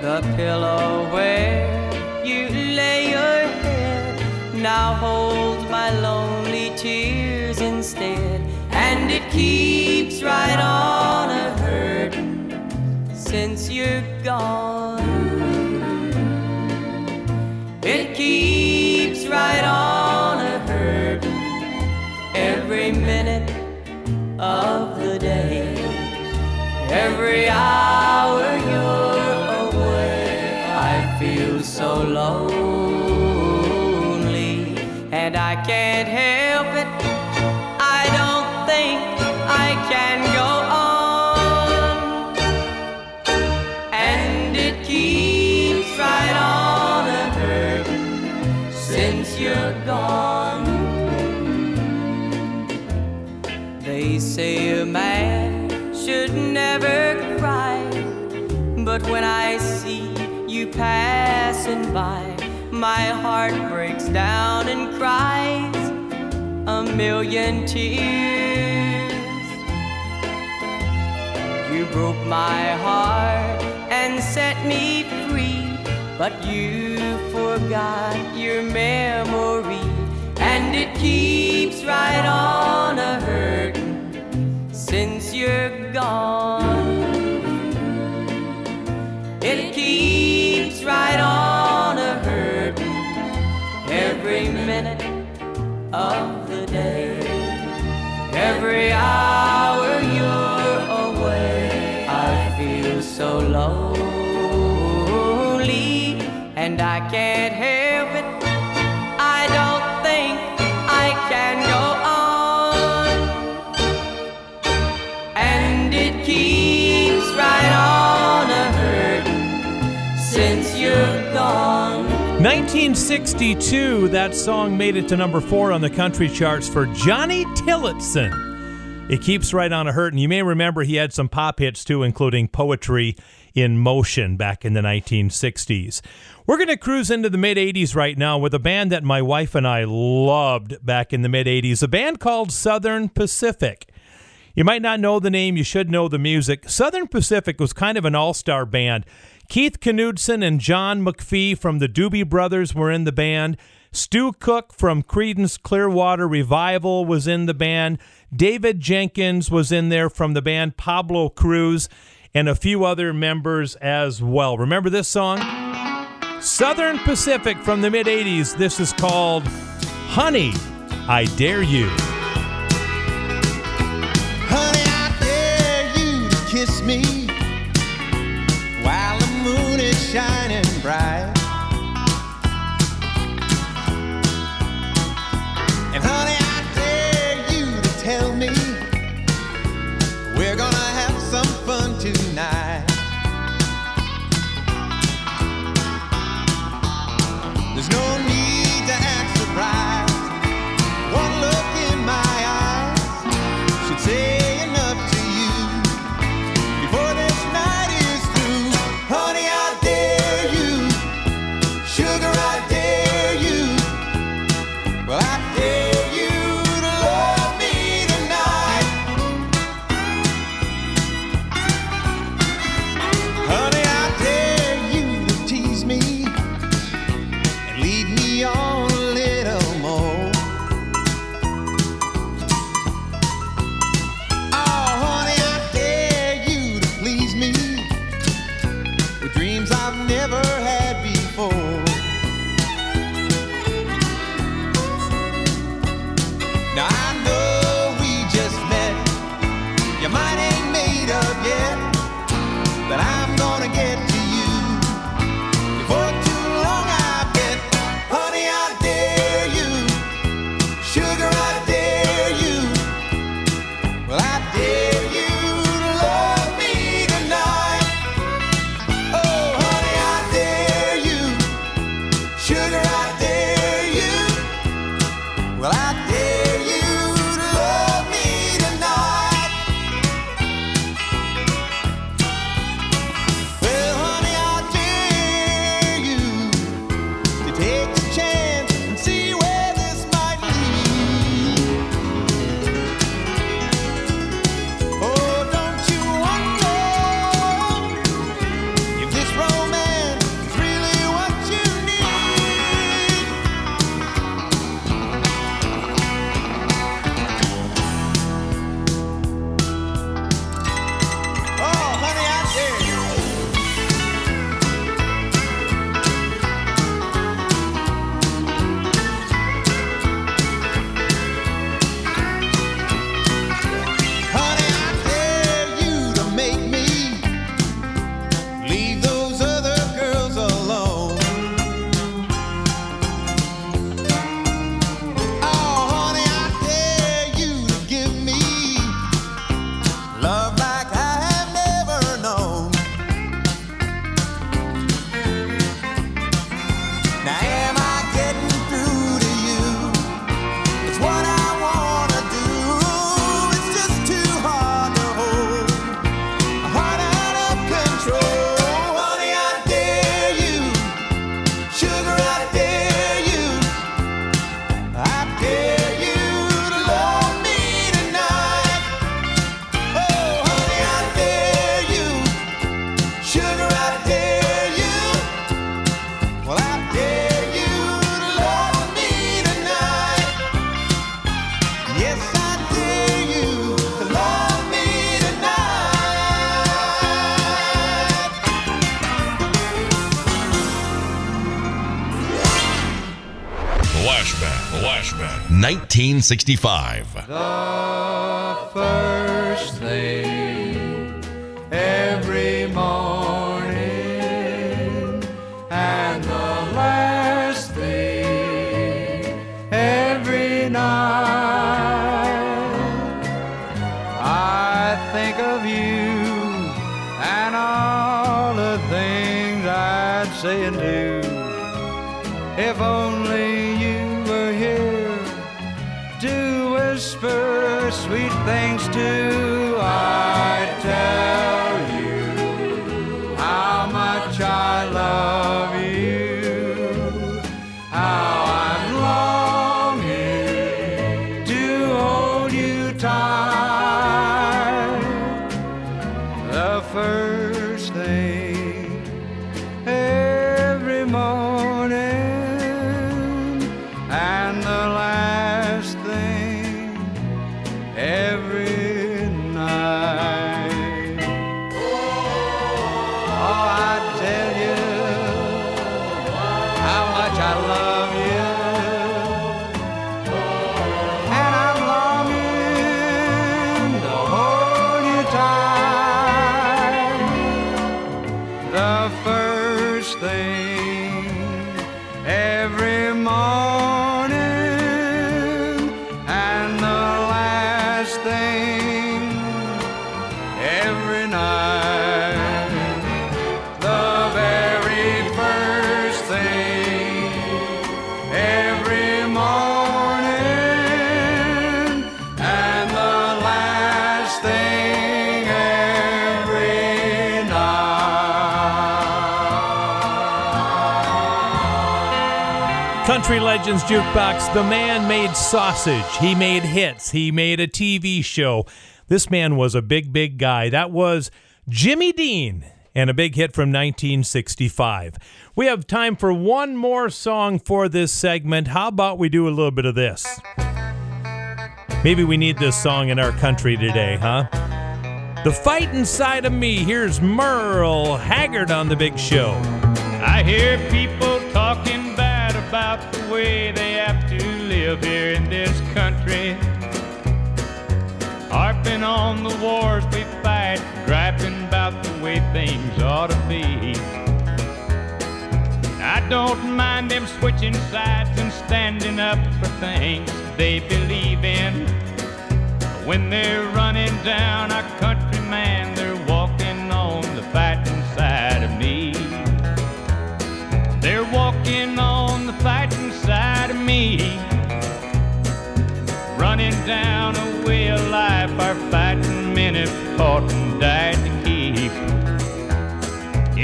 The pillow where you lay your head now holds my lonely tears instead, and it keeps right on a hurtin' since you're gone. It keeps right on a hurtin' every minute of the day, every hour you're away. I feel so lonely, and I can't help it. I don't think I can go on. And it keeps right on a hurtin' since you're gone. They say a man should never cry, but when I see you passing by, my heart breaks down and cries a million tears. You broke my heart and set me free, but you forgot your memory, and it keeps right on a hurtin' since you're gone. It keeps right on a hurtin' every minute of the day, every hour you're away. I feel so lonely, and I can't help it. I don't think I can go on. nineteen sixty-two, that song made it to number four on the country charts for Johnny Tillotson. It keeps right on a hurtin'. You may remember he had some pop hits too, including Poetry in Motion back in the nineteen sixties. We're going to cruise into the mid-eighties right now with a band that my wife and I loved back in the mid-eighties, a band called Southern Pacific. You might not know the name, you should know the music. Southern Pacific was kind of an all-star band. Keith Knudsen and John McPhee from the Doobie Brothers were in the band. Stu Cook from Creedence Clearwater Revival was in the band. David Jenkins was in there from the band Pablo Cruz, and a few other members as well. Remember this song? Southern Pacific from the mid-eighties. This is called Honey, I Dare You. Honey, I dare you to kiss me while the moon is shining bright. And honey, I dare you to tell me we're gonna have some fun tonight. There's no need to act surprised. One look in my eyes should say dare you to love me tonight. Oh, honey, Flashback. Flashback. nineteen sixty-five. The first thing every morning and the last thing every night, I think of you and all the things I'd say and do if only you were here to whisper sweet things to. I tell you how much I love you, how I'm longing to hold you tight. The first thing every morning and the last thing every night. Oh, I tell you how much I love you, and I'm longing to hold you tight. The first thing every morning and the last thing every night, the very first thing every morning and the last thing every night. Country Legends Jukebox. The man made sausage. He made hits. He made a T V show. This man was a big, big guy. That was Jimmy Dean and a big hit from nineteen sixty-five. We have time for one more song for this segment. How about we do a little bit of this? Maybe we need this song in our country today, huh? The Fight Inside of Me. Here's Merle Haggard on The Big Show. I hear people talking bad about the way they have to live here in this country, harping on the wars we fight, griping about the way things ought to be. I don't mind them switching sides and standing up for things they believe in. When they're running down our country, man, they're walking on the fighting side of me. They're walking on the fighting side of me, running down a way of life our fighting men have fought and died to keep.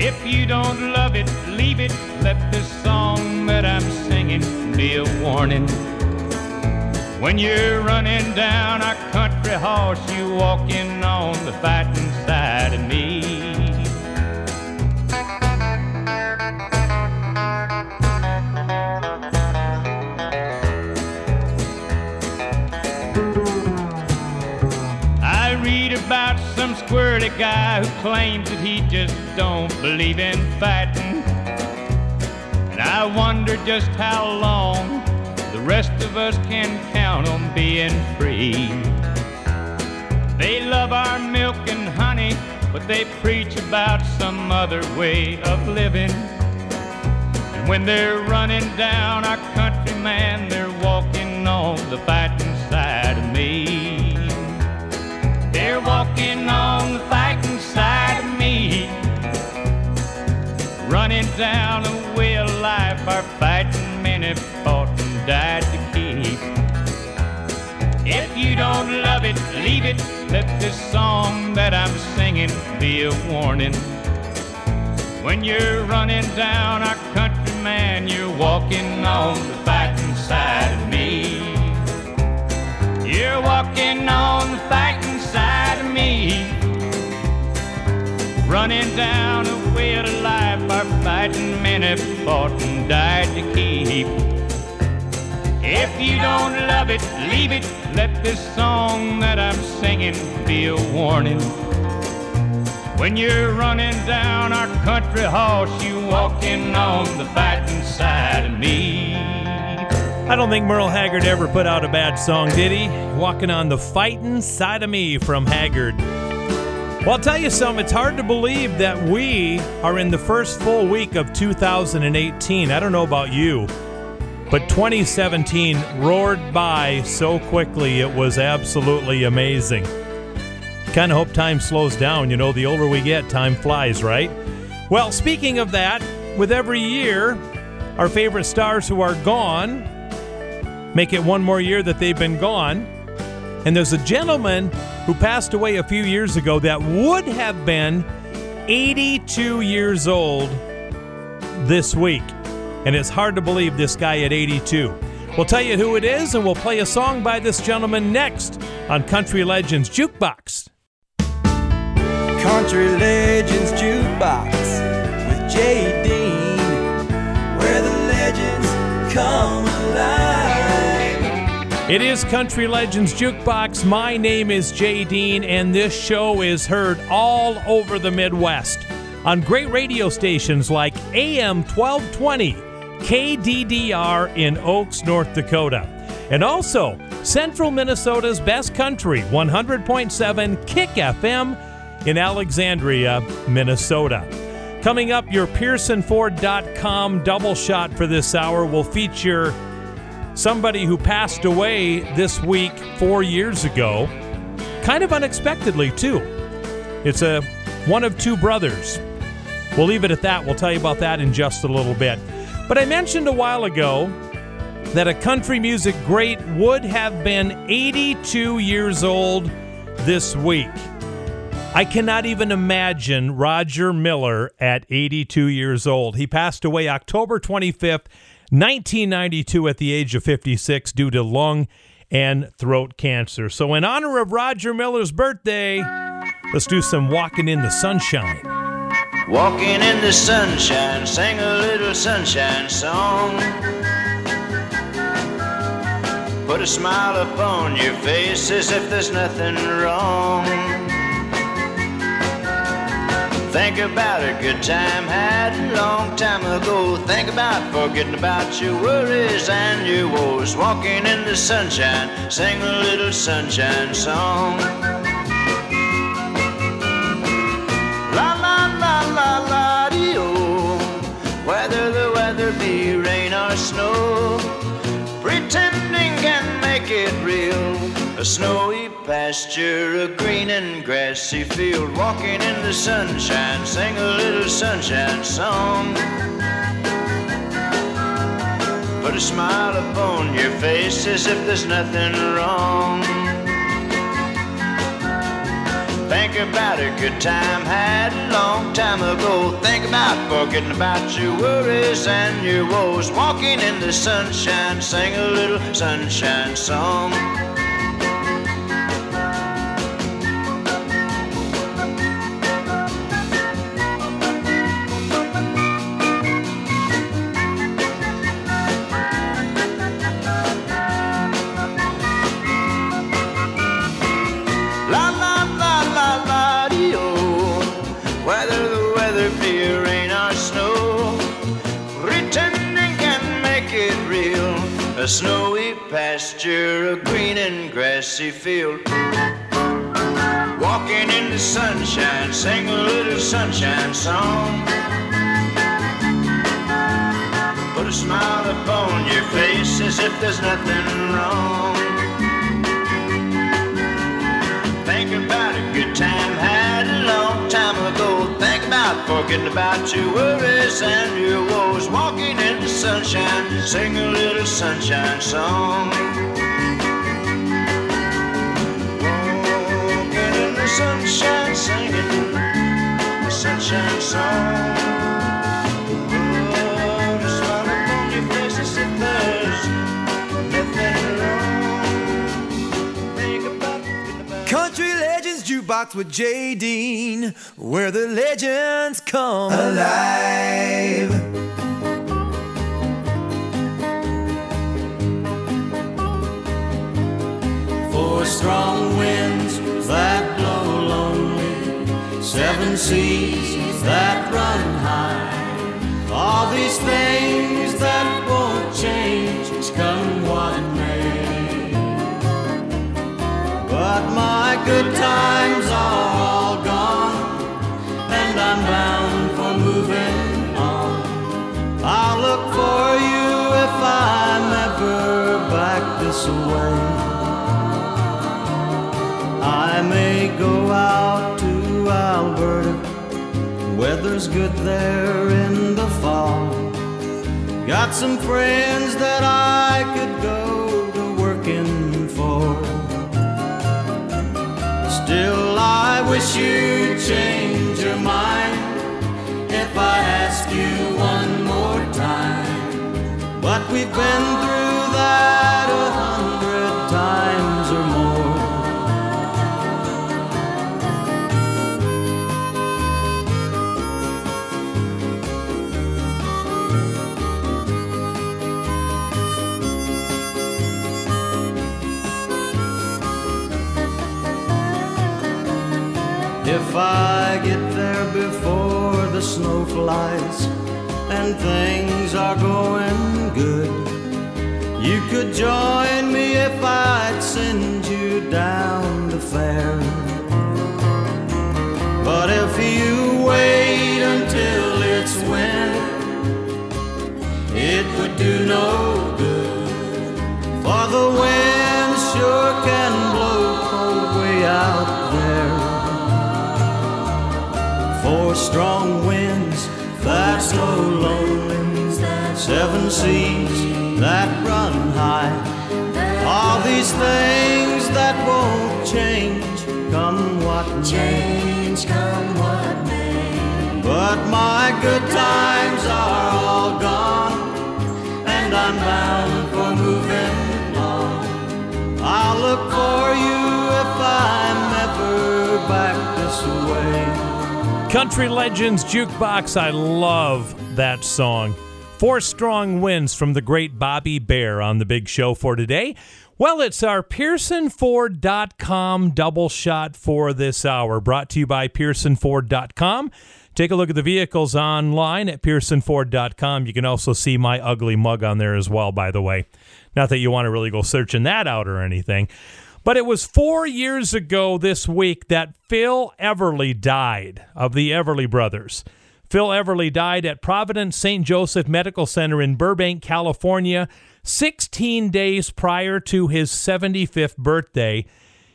If you don't love it, leave it. Let this song that I'm singing be a warning. When you're running down our country horse, you're walking on the fighting side of me. I read about some squirrely guy who claims that he just don't believe in fighting, and I wonder just how long the rest of us can count on being free. They love our milk and honey, but they preach about some other way of living. And when they're running down our country, man, they're walking on the fighting side of me. They're walking on the fighting side of me, running down a way of life our fighting men have fought and died to keep. If you don't love it, leave it. Let this song that I'm singing be a warning. When you're running down our country, man, you're walking on the fighting side of me. You're walking on the fighting side of me, running down a way of life our fighting men have fought and died to keep. If you don't love it, leave it. Let this song that I'm singing be a warning. When you're running down our country horse, you're walking on the fighting side of me. I don't think Merle Haggard ever put out a bad song, did he? Walking on the Fightin' Side of Me from Haggard. Well, I'll tell you something, it's hard to believe that we are in the first full week of two thousand eighteen. I don't know about you, but twenty seventeen roared by so quickly, it was absolutely amazing. Kind of hope time slows down. You know, the older we get, time flies, right? Well, speaking of that, with every year, our favorite stars who are gone make it one more year that they've been gone. And there's a gentleman who passed away a few years ago that would have been eighty-two years old this week. And it's hard to believe this guy at eighty-two. We'll tell you who it is, and we'll play a song by this gentleman next on Country Legends Jukebox. Country Legends Jukebox with Jay Dean, where the legends come alive. It is Country Legends Jukebox. My name is Jay Dean, and this show is heard all over the Midwest on great radio stations like A M twelve twenty K D D R in Oaks, North Dakota, and also Central Minnesota's Best Country one hundred point seven Kick F M in Alexandria, Minnesota. Coming up, your Pearson Ford dot com double shot for this hour will feature somebody who passed away this week four years ago, kind of unexpectedly too. It's a one of two brothers. We'll leave it at that. We'll tell you about that in just a little bit. But I mentioned a while ago that a country music great would have been eighty-two years old this week. I cannot even imagine Roger Miller at eighty-two years old. He passed away October twenty-fifth, nineteen ninety-two at the age of fifty-six due to lung and throat cancer. So in honor of Roger Miller's birthday, let's do some Walking in the Sunshine. Walking in the sunshine, sing a little sunshine song. Put a smile upon your face as if there's nothing wrong. Think about a good time had a long time ago. Think about forgetting about your worries and your woes. Walking in the sunshine, sing a little sunshine song. La la la la la dee-oh. Whether the weather be rain or snow, pretending can make it real. A snowy pasture, a green and grassy field. Walking in the sunshine, sing a little sunshine song. Put a smile upon your face as if there's nothing wrong. Think about a good time had a long time ago. Think about forgetting about your worries and your woes. Walking in the sunshine, sing a little sunshine song. A snowy pasture, a green and grassy field. Walking in the sunshine, sing a little sunshine song. Put a smile upon your face as if there's nothing wrong. Think about a good time had a long time ago. Think about forgetting about your worries and your woes. Walking in the sunshine, sing a little sunshine song. Walking in the sunshine, singing a sunshine song. Oh, just smile upon your face as if there's nothing wrong. Country Legends Jukebox with Jay Dean, where the legends come alive. Four strong winds that blow lonely, seven seas that run high. All these things that won't change has come. weather's good there in the fall. Got some friends that I could go to working for. Still I wish you'd change your mind if I ask you one more time. But we've been through that a hundred times or more. If I get there before the snow flies and things are going good, you could join me if I'd send you down the fair. But if you wait until it's winter, it would do no good, for the wind sure can blow cold way out there. Four strong winds, that blow lonely, seven seas that run high, all these things that won't change, come what may. But my good times are all gone, and I'm bound for moving on. I'll look for you if I'm ever back this way. Country Legends Jukebox, I love that song. Four strong winds from the great Bobby Bear on the big show for today. Well, it's our Pearson Ford dot com double shot for this hour, brought to you by Pearson Ford dot com. Take a look at the vehicles online at Pearson Ford dot com. You can also see my ugly mug on there as well, by the way. Not that you want to really go searching that out or anything. But it was four years ago this week that Phil Everly died of the Everly Brothers. Phil Everly died at Providence Saint Joseph Medical Center in Burbank, California, sixteen days prior to his seventy-fifth birthday.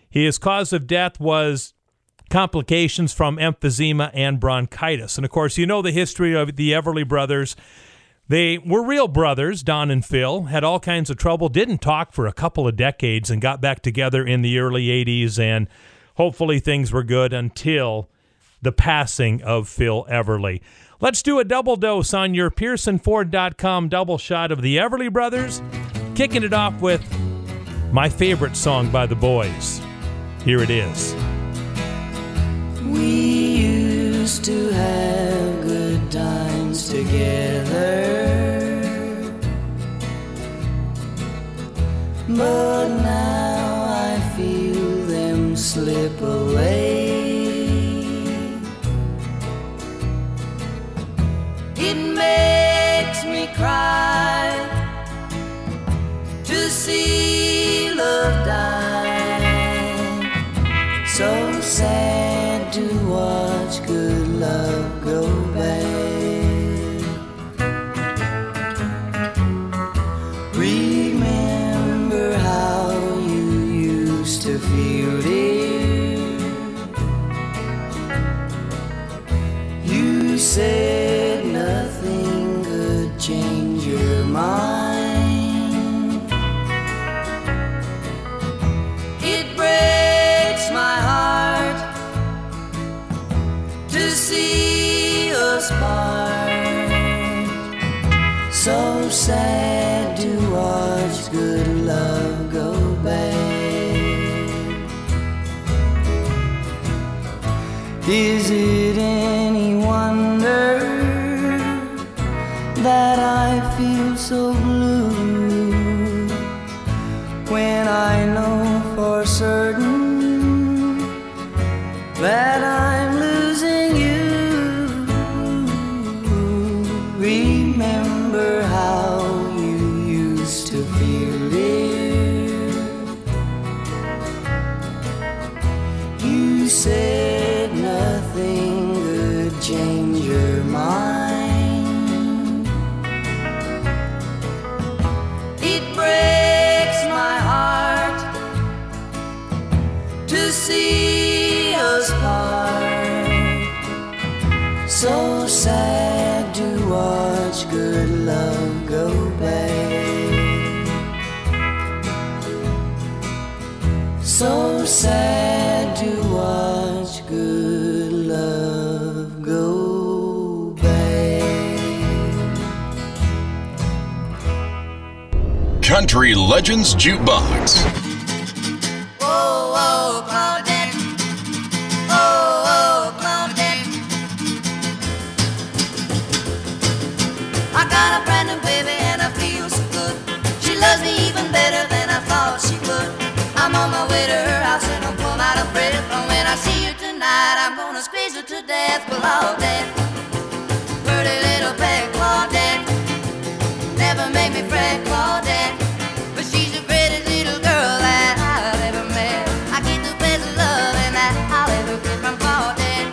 His cause of death was complications from emphysema and bronchitis. And, of course, you know the history of the Everly Brothers. They were real brothers, Don and Phil, had all kinds of trouble, didn't talk for a couple of decades, and got back together in the early eighties, and hopefully things were good until the passing of Phil Everly. Let's do a double dose on your Pearson Ford dot com double shot of the Everly Brothers, kicking it off with my favorite song by the boys. Here it is. We used to have good times together, but now I feel them slip away. It makes me cry to see love die. So sad to watch good love go bad. You said nothing could change your mind. It breaks my heart to see us part. So sad to watch good love go bad. Is it any wonder that I feel so blue when I know for certain that I'm losing you? Remember how you used to feel it. You said change your mind. It breaks my heart to see us part. much good love go bang. So sad to watch good love go bang. Country Legends Jukebox. Squeeze her to death, Claudette. Pretty little pet, Claudette. Never made me fret, Claudette. But she's the prettiest little girl that I've ever met. I get the best love and that I'll ever get from Claudette.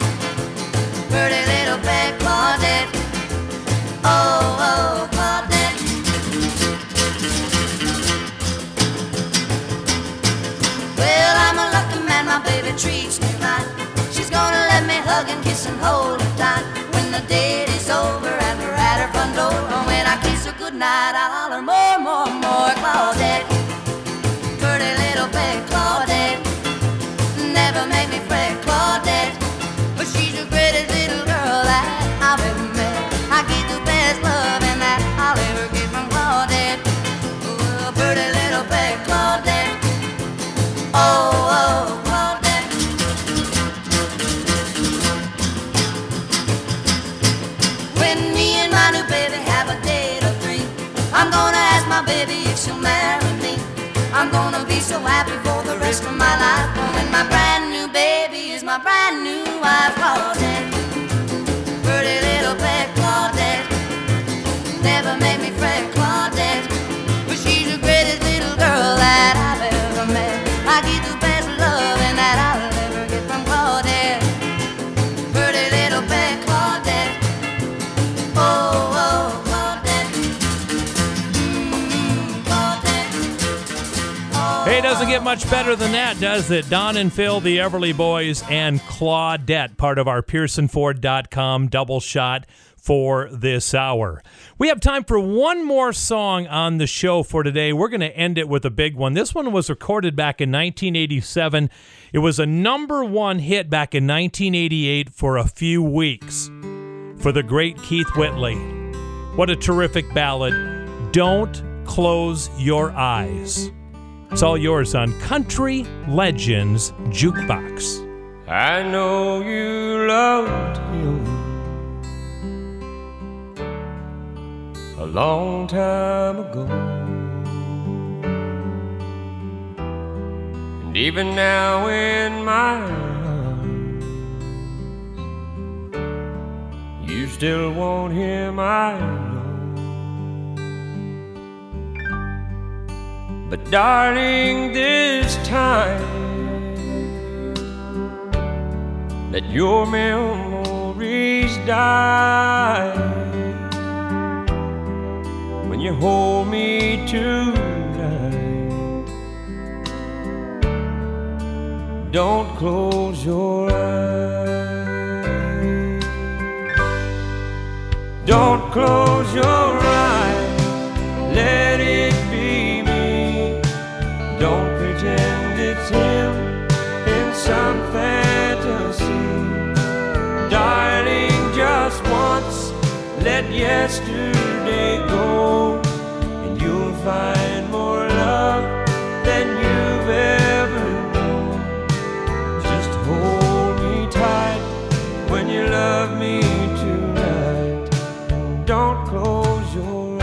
Pretty little pet, Claudette. Oh, oh, Claudette. Well, I'm a lucky man, my baby treats me right. Gonna let me hug and kiss and hold her tight. When the date is over and we're at her front door, and when I kiss her goodnight, I'll holler more, more, more, Claudette. Pretty little pet, Claudette. Never make me fret, Claudette. But she's the greatest little girl that I've ever met. I get the best love and that I'll ever get from Claudette. Oh, pretty little pet, Claudette. Oh, oh. Baby, if she'll marry me, I'm gonna be so happy for the rest of my life. When my brand new baby is my brand new wife, Claudette. Pretty little pet, Claudette. Never made me fret, Claudette. But she's the greatest little girl that I've ever met. I get the best love and that I'll ever get from Claudette. Pretty little pet, Claudette. Oh. Hey, it doesn't get much better than that, does it? Don and Phil, the Everly Boys, and Claudette, part of our Pearson Ford dot com double shot for this hour. We have time for one more song on the show for today. We're going to end it with a big one. This one was recorded back in nineteen eighty-seven. It was a number one hit back in nineteen eighty-eight for a few weeks for the great Keith Whitley. What a terrific ballad. Don't Close Your Eyes. It's all yours on Country Legends Jukebox. I know you loved him a long time ago, and even now in my heart you still want him, I know. But darling, this time let your memories die. When you hold me tonight, don't close your eyes. Don't close your eyes, let it. Don't pretend it's him in some fantasy. Darling, just once, let yesterday go, and you'll find more love than you've ever known. Just hold me tight when you love me tonight. Don't close your eyes.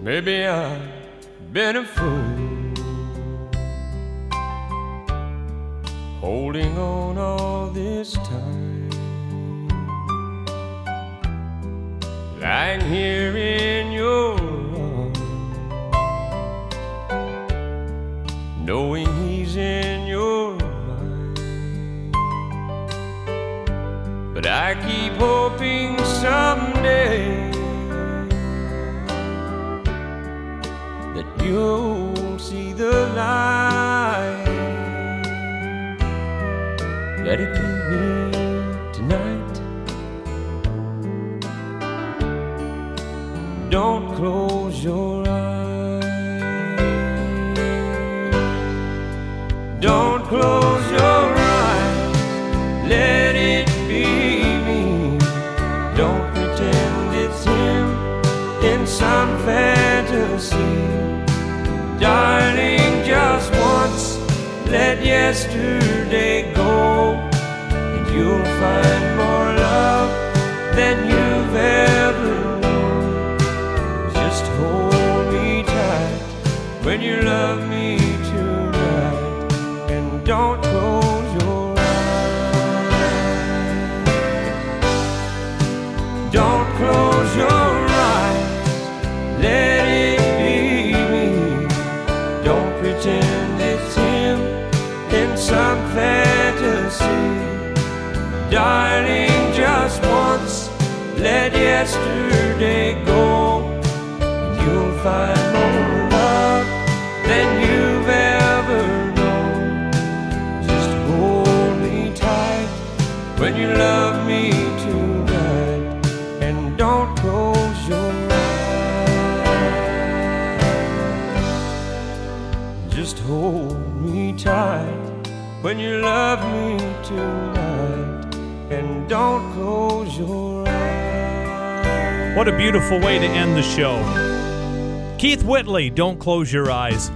Maybe I've been a fool, holding on all this time, lying here in your arms, knowing he's in your mind. But I keep hoping someday Don't close your eyes. Don't close your eyes. Let it be me. Don't pretend it's him in some fantasy. Darling, just once, let yesterday go, and you'll find more love than you've ever known. Just hold me tight when you love me tonight, and don't close your eyes. Don't close your eyes. Let it be me. Don't pretend some fantasy. Darling, just once, let yesterday go, and you'll find more love than you've ever known. Just hold me tight when you love me tonight, and don't close your eyes. Just hold me tight when you love me tonight, and don't close your eyes. What a beautiful way to end the show. Keith Whitley, Don't Close Your Eyes.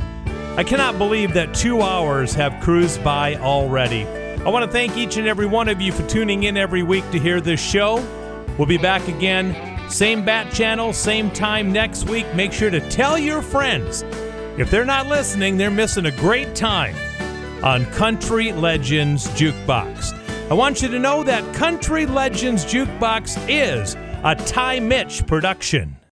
I cannot believe that two hours have cruised by already. I want to thank each and every one of you for tuning in every week to hear this show. We'll be back again, same bat channel, same time next week. Make sure to tell your friends. If they're not listening, they're missing a great time on Country Legends Jukebox. I want you to know that Country Legends Jukebox is a Ty Mitch production.